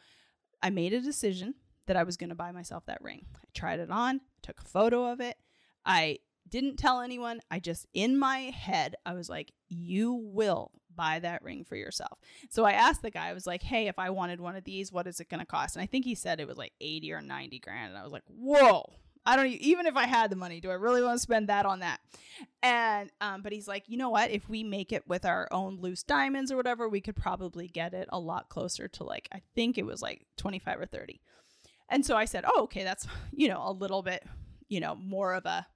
I made a decision that I was going to buy myself that ring. I tried it on, took a photo of it. I didn't tell anyone. I just, in my head, I was like, you will buy that ring for yourself. So I asked the guy, I was like, hey, if I wanted one of these, what is it going to cost? And I think he said it was like 80 or 90 grand. And I was like, whoa, I don't even if I had the money, do I really want to spend that on that? And, but he's like, you know what, if we make it with our own loose diamonds or whatever, we could probably get it a lot closer to like, I think it was like 25 or 30. And so I said, oh, okay, that's, you know, a little bit, you know, more of a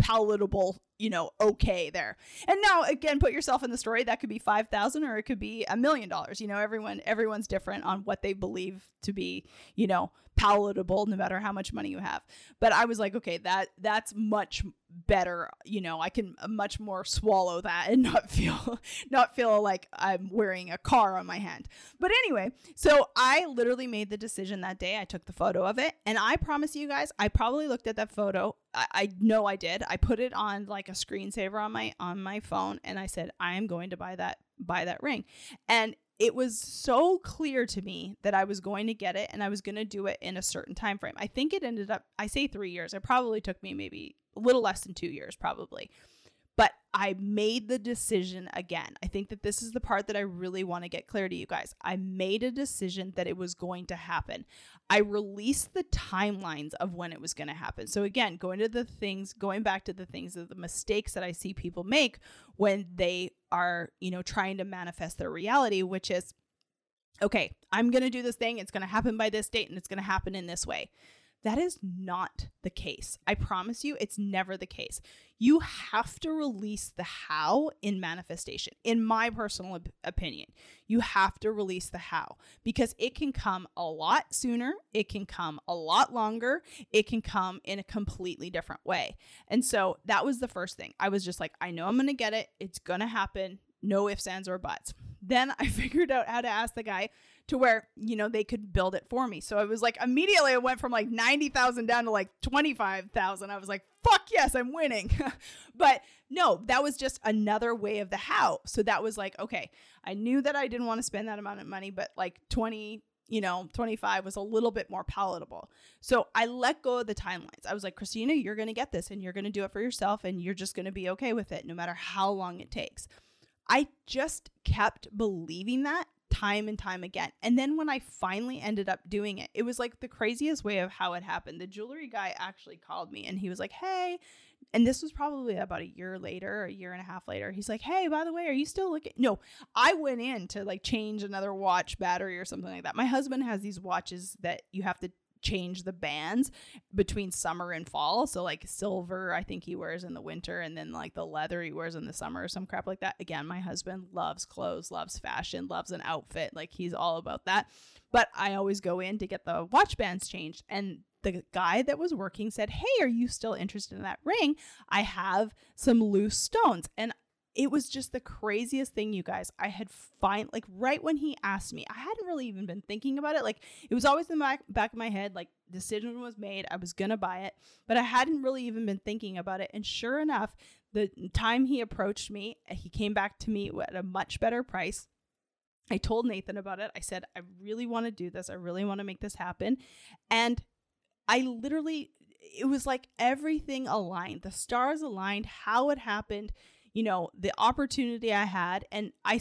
palatable, you know, okay there. And now again, put yourself in the story. That could be $5,000 or it could be $1 million. You know, everyone's different on what they believe to be, you know, palatable, no matter how much money you have. But I was like, okay, that's much better. You know, I can much more swallow that and not feel like I'm wearing a car on my hand. But anyway, so I literally made the decision that day. I took the photo of it, and I promise you guys, I probably looked at that photo. I know I did. I put it on like a screensaver on my phone, and I said, I am going to buy that ring. And it was so clear to me that I was going to get it, and I was going to do it in a certain time frame. I think it ended up, I say 3 years. It probably took me maybe a little less than 2 years, probably. But I made the decision again. I think that this is the part that I really want to get clear to you guys. I made a decision that it was going to happen. I released the timelines of when it was going to happen. So again, going back to the things of the mistakes that I see people make when they are, you know, trying to manifest their reality, which is, okay, I'm going to do this thing. It's going to happen by this date, and it's going to happen in this way. That is not the case. I promise you, it's never the case. You have to release the how in manifestation. In my personal opinion, you have to release the how, because it can come a lot sooner. It can come a lot longer. It can come in a completely different way. And so that was the first thing. I was just like, I know I'm going to get it. It's going to happen. No ifs, ands, or buts. Then I figured out how to ask the guy to where, you know, they could build it for me. So I was like, immediately I went from like 90,000 down to like 25,000. I was like, fuck yes, I'm winning. But no, that was just another way of the how. So that was like, okay, I knew that I didn't want to spend that amount of money, but like 25 was a little bit more palatable. So I let go of the timelines. I was like, Christina, you're going to get this, and you're going to do it for yourself, and you're just going to be okay with it no matter how long it takes. I just kept believing that time and time again. And then when I finally ended up doing it, it was like the craziest way of how it happened. The jewelry guy actually called me, and he was like, hey, and this was probably about a year and a half later. He's like, hey, by the way, are you still looking? No, I went in to like change another watch battery or something like that. My husband has these watches that you have to change the bands between summer and fall. So like silver, I think he wears in the winter, and then like the leather he wears in the summer or some crap like that. Again, my husband loves clothes, loves fashion, loves an outfit. Like he's all about that. But I always go in to get the watch bands changed. And the guy that was working said, hey, are you still interested in that ring? I have some loose stones. And it was just the craziest thing, you guys. I had like right when he asked me, I hadn't really even been thinking about it. Like it was always in the back of my head, like decision was made, I was going to buy it, but I hadn't really even been thinking about it. And sure enough, the time he approached me, he came back to me at a much better price. I told Nathan about it. I said, I really want to do this. I really want to make this happen. And I literally, it was like everything aligned, the stars aligned, how it happened, you know, the opportunity I had. And I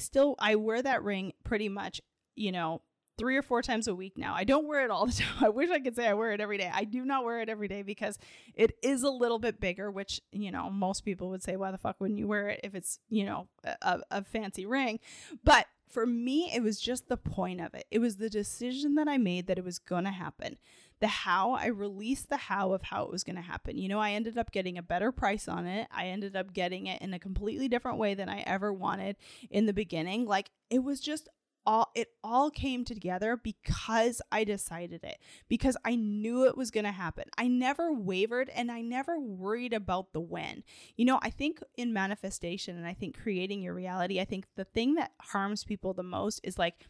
wear that ring pretty much, you know, 3 or 4 times a week now. I don't wear it all the time. I wish I could say I wear it every day. I do not wear it every day because it is a little bit bigger, which, you know, most people would say, why the fuck wouldn't you wear it if it's, you know, a fancy ring? But for me, it was just the point of it. It was the decision that I made that it was going to happen. The how, I released the how of how it was going to happen. You know, I ended up getting a better price on it. I ended up getting it in a completely different way than I ever wanted in the beginning. Like it was just it all came together because I decided it, because I knew it was going to happen. I never wavered and I never worried about the when. You know, I think in manifestation and I think creating your reality, I think the thing that harms people the most is like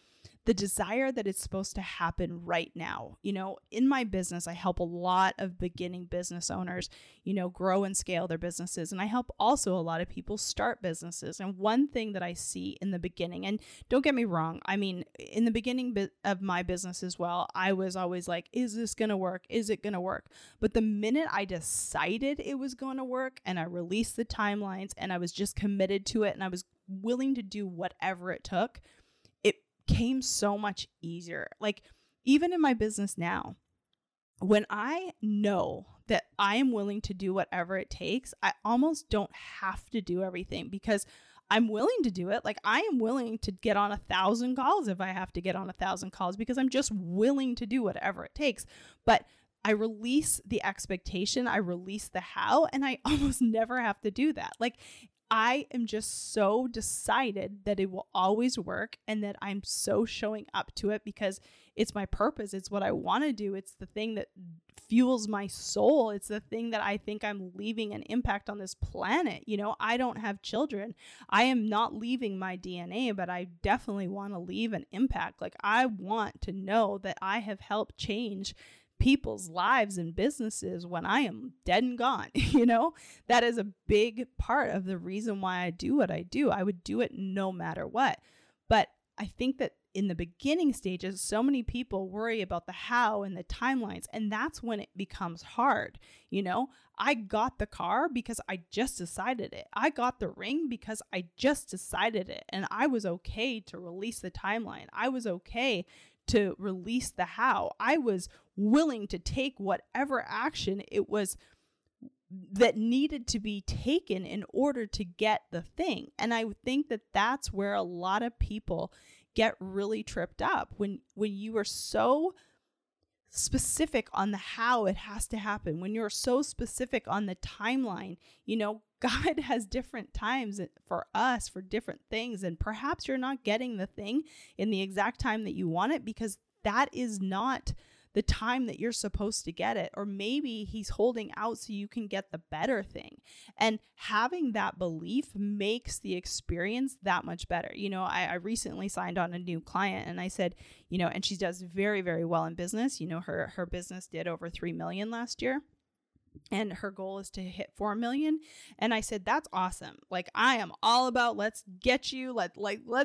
the desire that it's supposed to happen right now. You know, in my business, I help a lot of beginning business owners, you know, grow and scale their businesses. And I help also a lot of people start businesses. And one thing that I see in the beginning, and don't get me wrong, I mean, in the beginning of my business as well, I was always like, is this going to work? Is it going to work? But the minute I decided it was going to work and I released the timelines and I was just committed to it and I was willing to do whatever it took, came so much easier. Like even in my business now, when I know that I am willing to do whatever it takes, I almost don't have to do everything because I'm willing to do it. Like I am willing to get on 1,000 calls if I have to get on 1,000 calls because I'm just willing to do whatever it takes. But I release the expectation, I release the how, and I almost never have to do that. Like I am just so decided that it will always work and that I'm so showing up to it because it's my purpose. It's what I want to do. It's the thing that fuels my soul. It's the thing that I think I'm leaving an impact on this planet. You know, I don't have children. I am not leaving my DNA, but I definitely want to leave an impact. Like I want to know that I have helped change people's lives and businesses when I am dead and gone. You know, that is a big part of the reason why I do what I do. I would do it no matter what. But I think that in the beginning stages, so many people worry about the how and the timelines, and that's when it becomes hard. You know, I got the car because I just decided it. I got the ring because I just decided it. And I was okay to release the timeline. I was okay to release the how. I was willing to take whatever action it was that needed to be taken in order to get the thing. And I think that that's where a lot of people get really tripped up, when you are so specific on the how it has to happen, when you're so specific on the timeline. You know, God has different times for us for different things. And perhaps you're not getting the thing in the exact time that you want it because that is not the time that you're supposed to get it. Or maybe he's holding out so you can get the better thing. And having that belief makes the experience that much better. You know, I recently signed on a new client and I said, you know, and she does very, very well in business. You know, her business did over 3 million last year. And her goal is to hit 4 million. And I said, that's awesome. Like, I am all about, let's get you, let's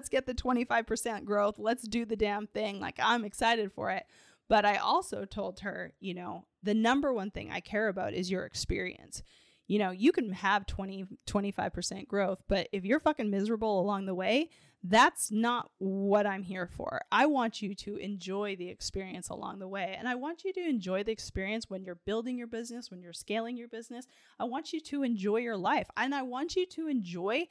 get the 25% growth. Let's do the damn thing. Like, I'm excited for it. But I also told her, you know, the number one thing I care about is your experience. You know, you can have 25% growth, but if you're fucking miserable along the way, that's not what I'm here for. I want you to enjoy the experience along the way. And I want you to enjoy the experience when you're building your business, when you're scaling your business. I want you to enjoy your life. And I want you to enjoy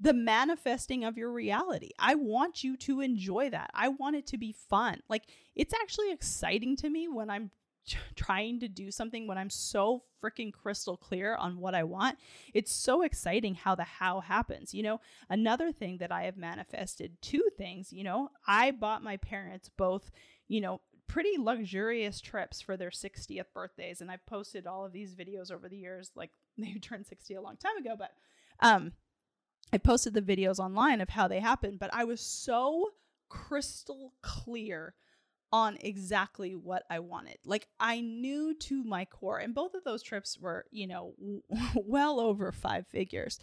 the manifesting of your reality. I want you to enjoy that. I want it to be fun. Like, it's actually exciting to me when I'm trying to do something, when I'm so freaking crystal clear on what I want. It's so exciting how the how happens. You know, another thing that I have manifested, two things, you know, I bought my parents both, you know, pretty luxurious trips for their 60th birthdays. And I've posted all of these videos over the years, like they turned 60 a long time ago, but, I posted the videos online of how they happened, but I was so crystal clear on exactly what I wanted. Like, I knew to my core, and both of those trips were, you know, well over 5 figures.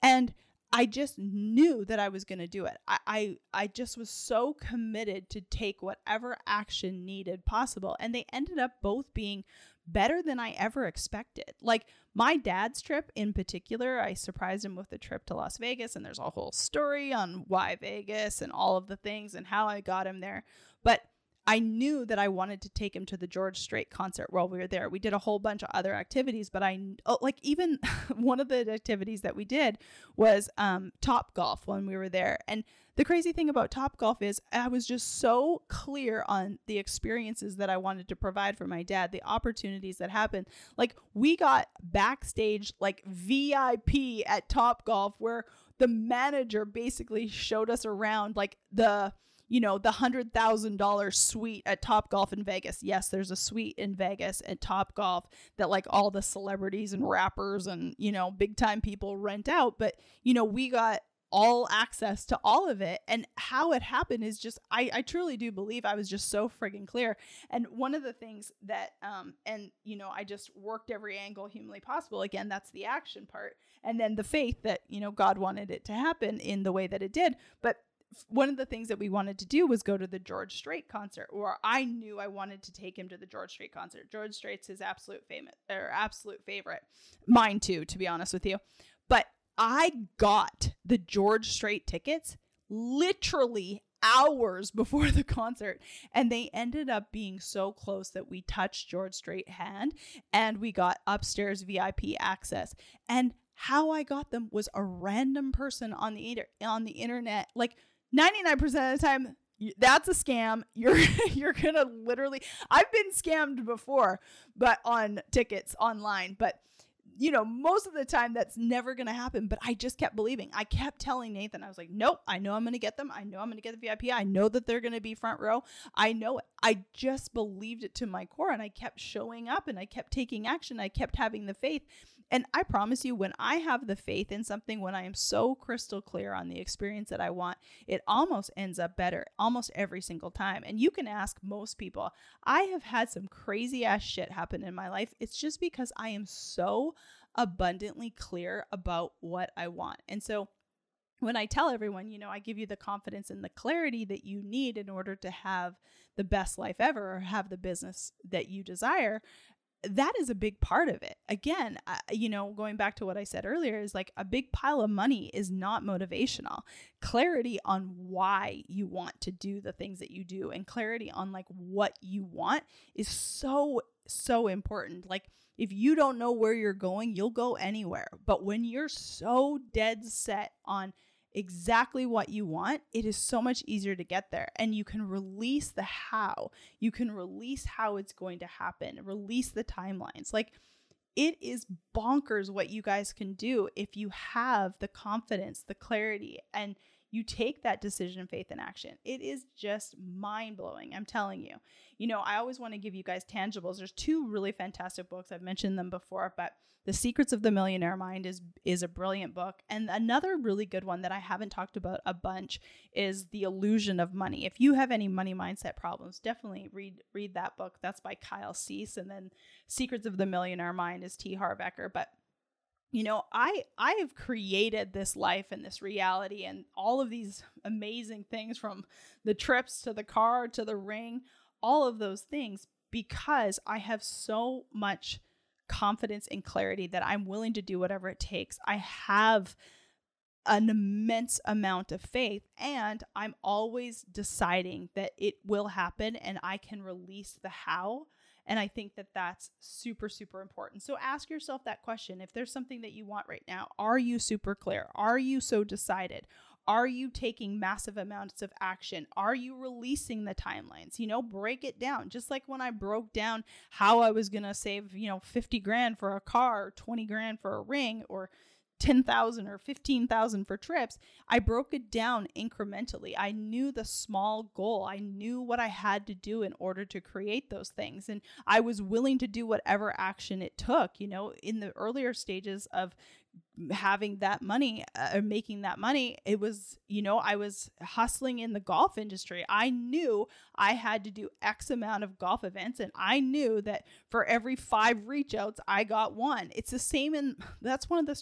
And I just knew that I was going to do it. I just was so committed to take whatever action needed possible. And they ended up both being better than I ever expected. Like, my dad's trip in particular, I surprised him with a trip to Las Vegas, and there's a whole story on why Vegas and all of the things and how I got him there. But I knew that I wanted to take him to the George Strait concert while we were there. We did a whole bunch of other activities, but even one of the activities that we did was Topgolf when we were there. And the crazy thing about Topgolf is I was just so clear on the experiences that I wanted to provide for my dad, the opportunities that happened. Like, we got backstage, like VIP at Topgolf, where the manager basically showed us around, like the you know, the $100,000 suite at Topgolf in Vegas. Yes, there's a suite in Vegas at Topgolf that like all the celebrities and rappers and, you know, big time people rent out. But, you know, we got all access to all of it. And how it happened is just, I truly do believe I was just so friggin' clear. And one of the things that, and you know, I just worked every angle humanly possible. Again, that's the action part. And then the faith that, you know, God wanted it to happen in the way that it did. But one of the things that we wanted to do was go to the George Strait concert, or I knew I wanted to take him to the George Strait concert. George Strait's his absolute favorite. Mine too, to be honest with you. But I got the George Strait tickets literally hours before the concert, and they ended up being so close that we touched George Strait's hand and we got upstairs VIP access. And how I got them was a random person on the internet. Like 99% of the time, that's a scam. You're gonna literally, I've been scammed before, but on tickets online, but you know, most of the time that's never going to happen. But I just kept believing. I kept telling Nathan, I was like, nope, I know I'm going to get them. I know I'm going to get the VIP. I know that they're going to be front row. I know it. I just believed it to my core. And I kept showing up and I kept taking action. I kept having the faith. And I promise you, when I have the faith in something, when I am so crystal clear on the experience that I want, it almost ends up better almost every single time. And you can ask most people. I have had some crazy ass shit happen in my life. It's just because I am so abundantly clear about what I want. And so when I tell everyone, you know, I give you the confidence and the clarity that you need in order to have the best life ever or have the business that you desire, that is a big part of it. Again, you know, going back to what I said earlier, is like a big pile of money is not motivational. Clarity on why you want to do the things that you do and clarity on like what you want is so, so important. Like if you don't know where you're going, you'll go anywhere. But when you're so dead set on exactly what you want, it is so much easier to get there. And you can release the how. You can release how it's going to happen, release the timelines. Like it is bonkers what you guys can do if you have the confidence, the clarity, and you take that decision, faith, and action. It is just mind-blowing. I'm telling you. You know, I always want to give you guys tangibles. There's two really fantastic books. I've mentioned them before, but The Secrets of the Millionaire Mind is a brilliant book. And another really good one that I haven't talked about a bunch is The Illusion of Money. If you have any money mindset problems, definitely read that book. That's by Kyle Cease. And then Secrets of the Millionaire Mind is T. Harv Eker. But you know, I have created this life and this reality and all of these amazing things, from the trips to the car to the ring, all of those things, because I have so much confidence and clarity that I'm willing to do whatever it takes. I have an immense amount of faith, and I'm always deciding that it will happen and I can release the how. And I think that that's super, super important. So ask yourself that question. If there's something that you want right now, are you super clear? Are you so decided? Are you taking massive amounts of action? Are you releasing the timelines? You know, break it down. Just like when I broke down how I was going to save, you know, 50 grand for a car, or 20 grand for a ring, or 10,000 or 15,000 for trips, I broke it down incrementally. I knew the small goal. I knew what I had to do in order to create those things. And I was willing to do whatever action it took. You know, in the earlier stages of having that money or making that money, it was, you know, I was hustling in the golf industry. I knew I had to do X amount of golf events. And I knew that for every 5 reach outs, I got one. It's the same. And that's one of the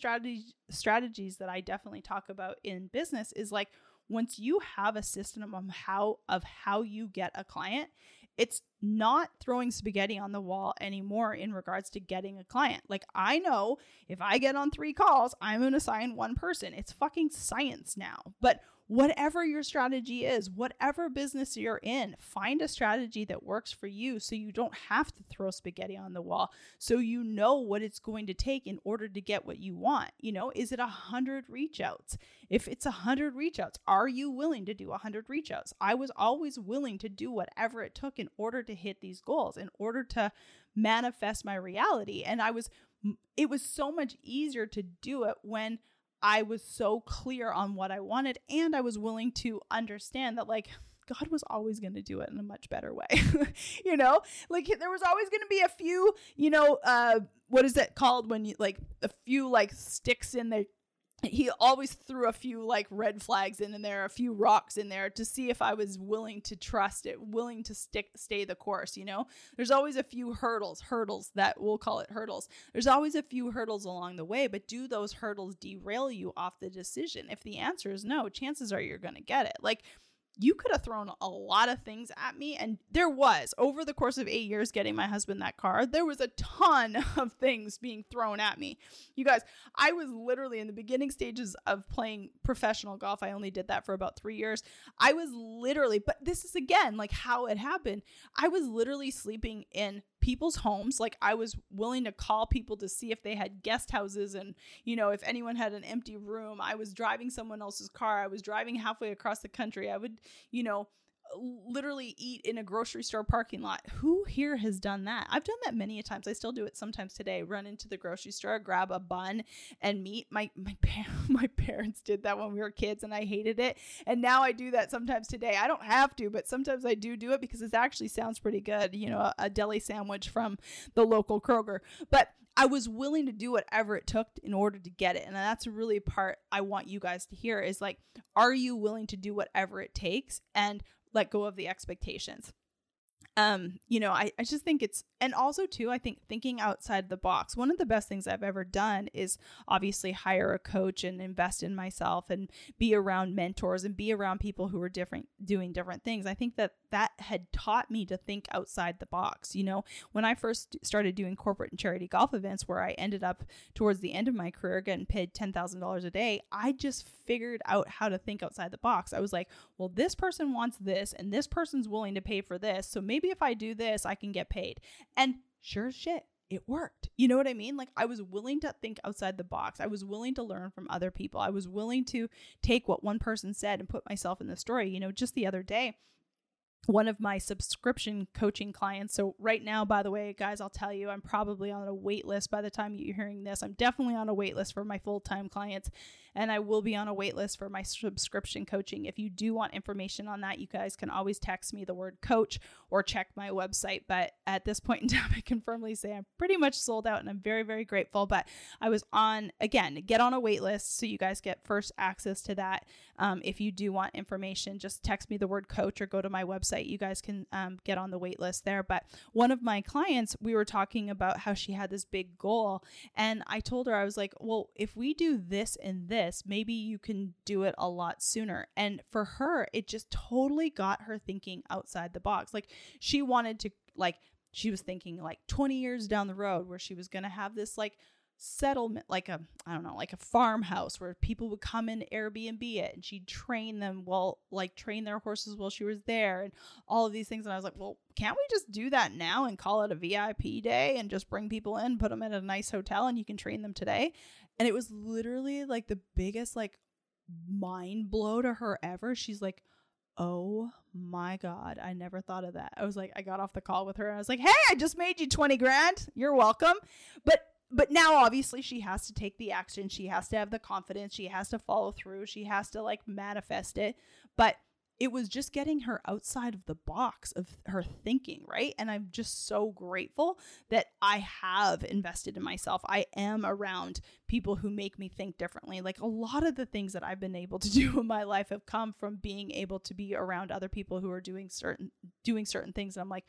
strategies that I definitely talk about in business is like, once you have a system of how you get a client, it's not throwing spaghetti on the wall anymore in regards to getting a client. Like I know if I get on 3 calls, I'm going to sign one person. It's fucking science now. But whatever your strategy is, whatever business you're in, find a strategy that works for you so you don't have to throw spaghetti on the wall, so you know what it's going to take in order to get what you want. You know, is it 100 reach outs? If it's 100 reach outs, are you willing to do 100 reach outs? I was always willing to do whatever it took in order to hit these goals, in order to manifest my reality. And it was so much easier to do it when I was so clear on what I wanted, and I was willing to understand that, like, God was always going to do it in a much better way. You know, like there was always going to be a few, you know, what is that called when you like a few like sticks in there? He always threw a few like red flags in there, a few rocks in there to see if I was willing to trust it, willing to stay the course. You know, there's always a few hurdles that we'll call it hurdles. There's always a few hurdles along the way, but do those hurdles derail you off the decision? If the answer is no, chances are you're going to get it. Like, you could have thrown a lot of things at me. And there was, over the course of 8 years getting my husband that car, there was a ton of things being thrown at me. You guys, I was literally in the beginning stages of playing professional golf. I only did that for about 3 years. I was literally, but this is again, like how it happened. I was literally sleeping in people's homes. Like I was willing to call people to see if they had guest houses. And, you know, if anyone had an empty room, I was driving someone else's car. I was driving halfway across the country. I would, you know, literally eat in a grocery store parking lot. Who here has done that? I've done that many a times. I still do it sometimes today. Run into the grocery store, grab a bun and meat. My parents did that when we were kids and I hated it. And now I do that sometimes today. I don't have to, but sometimes I do it because it actually sounds pretty good. You know, a deli sandwich from the local Kroger. But I was willing to do whatever it took in order to get it. And that's really part I want you guys to hear is like, are you willing to do whatever it takes and let go of the expectations? You know, I just think it's, and also too, I think thinking outside the box, one of the best things I've ever done is obviously hire a coach and invest in myself and be around mentors and be around people who are different, doing different things. I think that had taught me to think outside the box. You know, when I first started doing corporate and charity golf events where I ended up towards the end of my career getting paid $10,000 a day, I just figured out how to think outside the box. I was like, well, this person wants this and this person's willing to pay for this. So maybe if I do this, I can get paid. And sure as shit, it worked. You know what I mean? Like I was willing to think outside the box. I was willing to learn from other people. I was willing to take what one person said and put myself in the story. You know, just the other day, one of my subscription coaching clients. So right now, by the way, guys, I'll tell you, I'm probably on a wait list by the time you're hearing this. I'm definitely on a wait list for my full-time clients, and I will be on a wait list for my subscription coaching. If you do want information on that, you guys can always text me the word coach or check my website. But at this point in time, I can firmly say I'm pretty much sold out and I'm very, very grateful. But I was on, again, get on a wait list so you guys get first access to that. If you do want information, just text me the word coach or go to my website. You guys can get on the wait list there. But one of my clients, we were talking about how she had this big goal. And I told her, I was like, well, if we do this and this, maybe you can do it a lot sooner. And for her, it just totally got her thinking outside the box. Like she wanted to, like, she was thinking like 20 years down the road where she was going to have this like settlement, like a, I don't know, like a farmhouse where people would come in, Airbnb it, and she'd train them train their horses while she was there and all of these things. And I was like, well, can't we just do that now and call it a VIP day and just bring people in, put them in a nice hotel and you can train them today? And it was literally like the biggest like mind blow to her ever. She's like, oh my God, I never thought of that. I was like, I got off the call with her and I was like, hey, I just made you 20 grand. You're welcome. But now, obviously, she has to take the action. She has to have the confidence. She has to follow through. She has to, like, manifest it. But it was just getting her outside of the box of her thinking, right? And I'm just so grateful that I have invested in myself. I am around people who make me think differently. Like, a lot of the things that I've been able to do in my life have come from being able to be around other people who are doing certain things. And I'm like,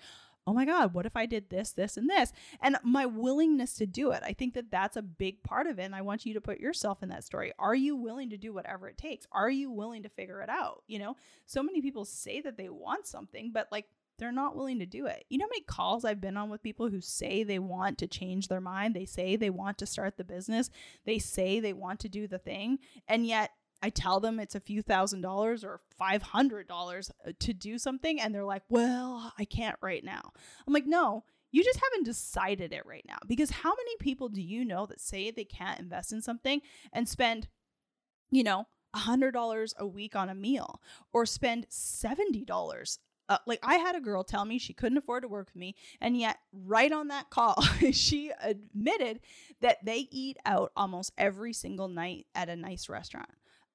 oh my God, what if I did this, this, and this? And my willingness to do it. I think that that's a big part of it. And I want you to put yourself in that story. Are you willing to do whatever it takes? Are you willing to figure it out? You know, so many people say that they want something, but like they're not willing to do it. You know how many calls I've been on with people who say they want to change their mind. They say they want to start the business. They say they want to do the thing. And yet I tell them it's a few $1,000s or $500 to do something. And they're like, well, I can't right now. I'm like, no, you just haven't decided it right now. Because how many people do you know that say they can't invest in something and spend, you know, $100 a week on a meal or spend $70 Like I had a girl tell me she couldn't afford to work with me. And yet right on that call, she admitted that they eat out almost every single night at a nice restaurant.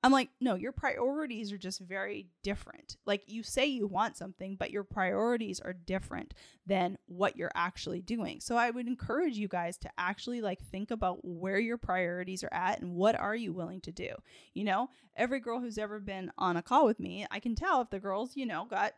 I'm like, no, your priorities are just very different. Like you say you want something, but your priorities are different than what you're actually doing. So I would encourage you guys to actually like think about where your priorities are at and what are you willing to do? You know, every girl who's ever been on a call with me, I can tell if the girls, you know, got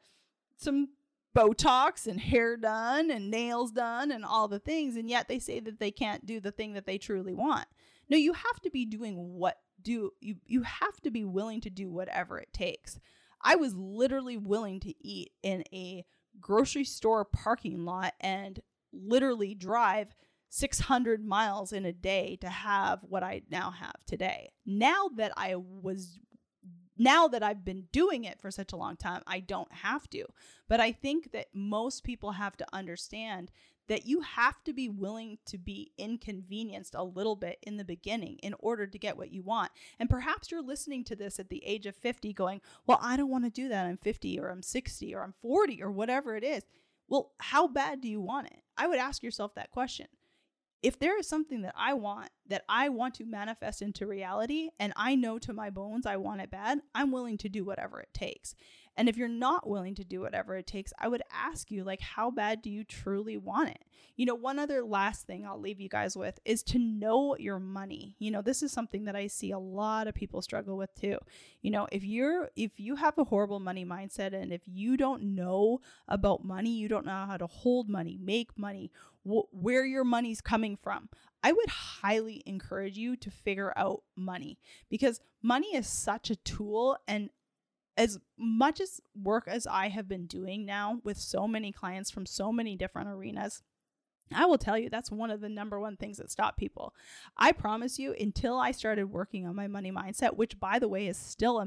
some Botox and hair done and nails done and all the things. And yet they say that they can't do the thing that they truly want. No, you have to be doing what do you have to be willing to do whatever it takes. I was literally willing to eat in a grocery store parking lot and literally drive 600 miles in a day to have what I now have today. Now that I've been doing it for such a long time, I don't have to. But I think that most people have to understand that you have to be willing to be inconvenienced a little bit in the beginning in order to get what you want. And perhaps you're listening to this at the age of 50 going, well, I don't want to do that. I'm 50 or I'm 60 or I'm 40 or whatever it is. Well, how bad do you want it? I would ask yourself that question. If there is something that I want to manifest into reality, and I know to my bones I want it bad, I'm willing to do whatever it takes. And if you're not willing to do whatever it takes, I would ask you, like, how bad do you truly want it? You know, one other last thing I'll leave you guys with is to know your money. You know, this is something that I see a lot of people struggle with too. You know, if you have a horrible money mindset, and if you don't know about money, you don't know how to hold money, make money, where your money's coming from, I would highly encourage you to figure out money, because money is such a tool. And as much as work as I have been doing now with so many clients from so many different arenas, I will tell you that's one of the number one things that stop people. I promise you, until I started working on my money mindset, which by the way is still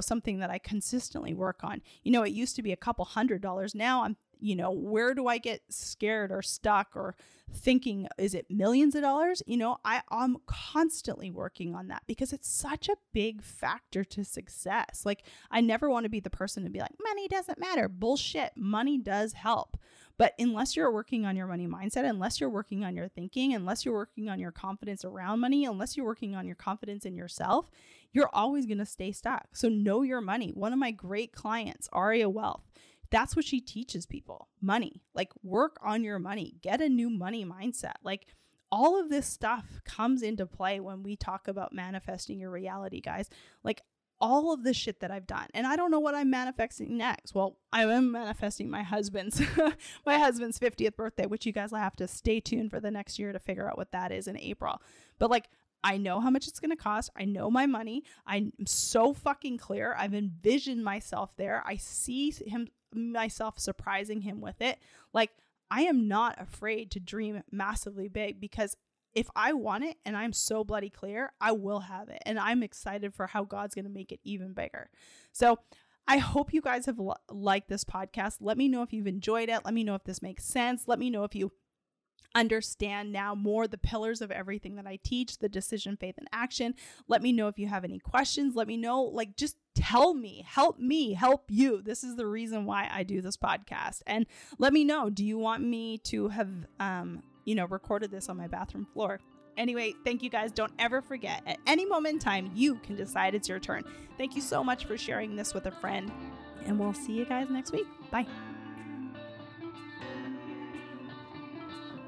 something that I consistently work on. You know, it used to be a couple $100. Now I'm where do I get scared or stuck or thinking, is it millions of dollars? You know, I'm constantly working on that because it's such a big factor to success. Like, I never want to be the person to be like, money doesn't matter. Bullshit. Money does help. But unless you're working on your money mindset, unless you're working on your thinking, unless you're working on your confidence around money, unless you're working on your confidence in yourself, you're always going to stay stuck. So know your money. One of my great clients, Aria Wealth, that's what she teaches people. Money. Like, work on your money. Get a new money mindset. Like, all of this stuff comes into play when we talk about manifesting your reality, guys. Like, all of the shit that I've done. And I don't know what I'm manifesting next. Well, I am manifesting my husband's 50th birthday, which you guys will have to stay tuned for the next year to figure out what that is in April. But like, I know how much it's going to cost. I know my money. I'm so fucking clear. I've envisioned myself there. I see myself surprising him with it. Like, I am not afraid to dream massively big, because if I want it and I'm so bloody clear, I will have it. And I'm excited for how God's going to make it even bigger. So I hope you guys have liked this podcast. Let me know if you've enjoyed it. Let me know if this makes sense. Let me know if you understand now more the pillars of everything that I teach, the decision, faith, and action. Let me know if you have any questions. Let me know, like, just tell me, help me, help you. This is the reason why I do this podcast. And let me know, do you want me to have, recorded this on my bathroom floor? Anyway, thank you guys. Don't ever forget, at any moment in time, you can decide it's your turn. Thank you so much for sharing this with a friend, and we'll see you guys next week. Bye.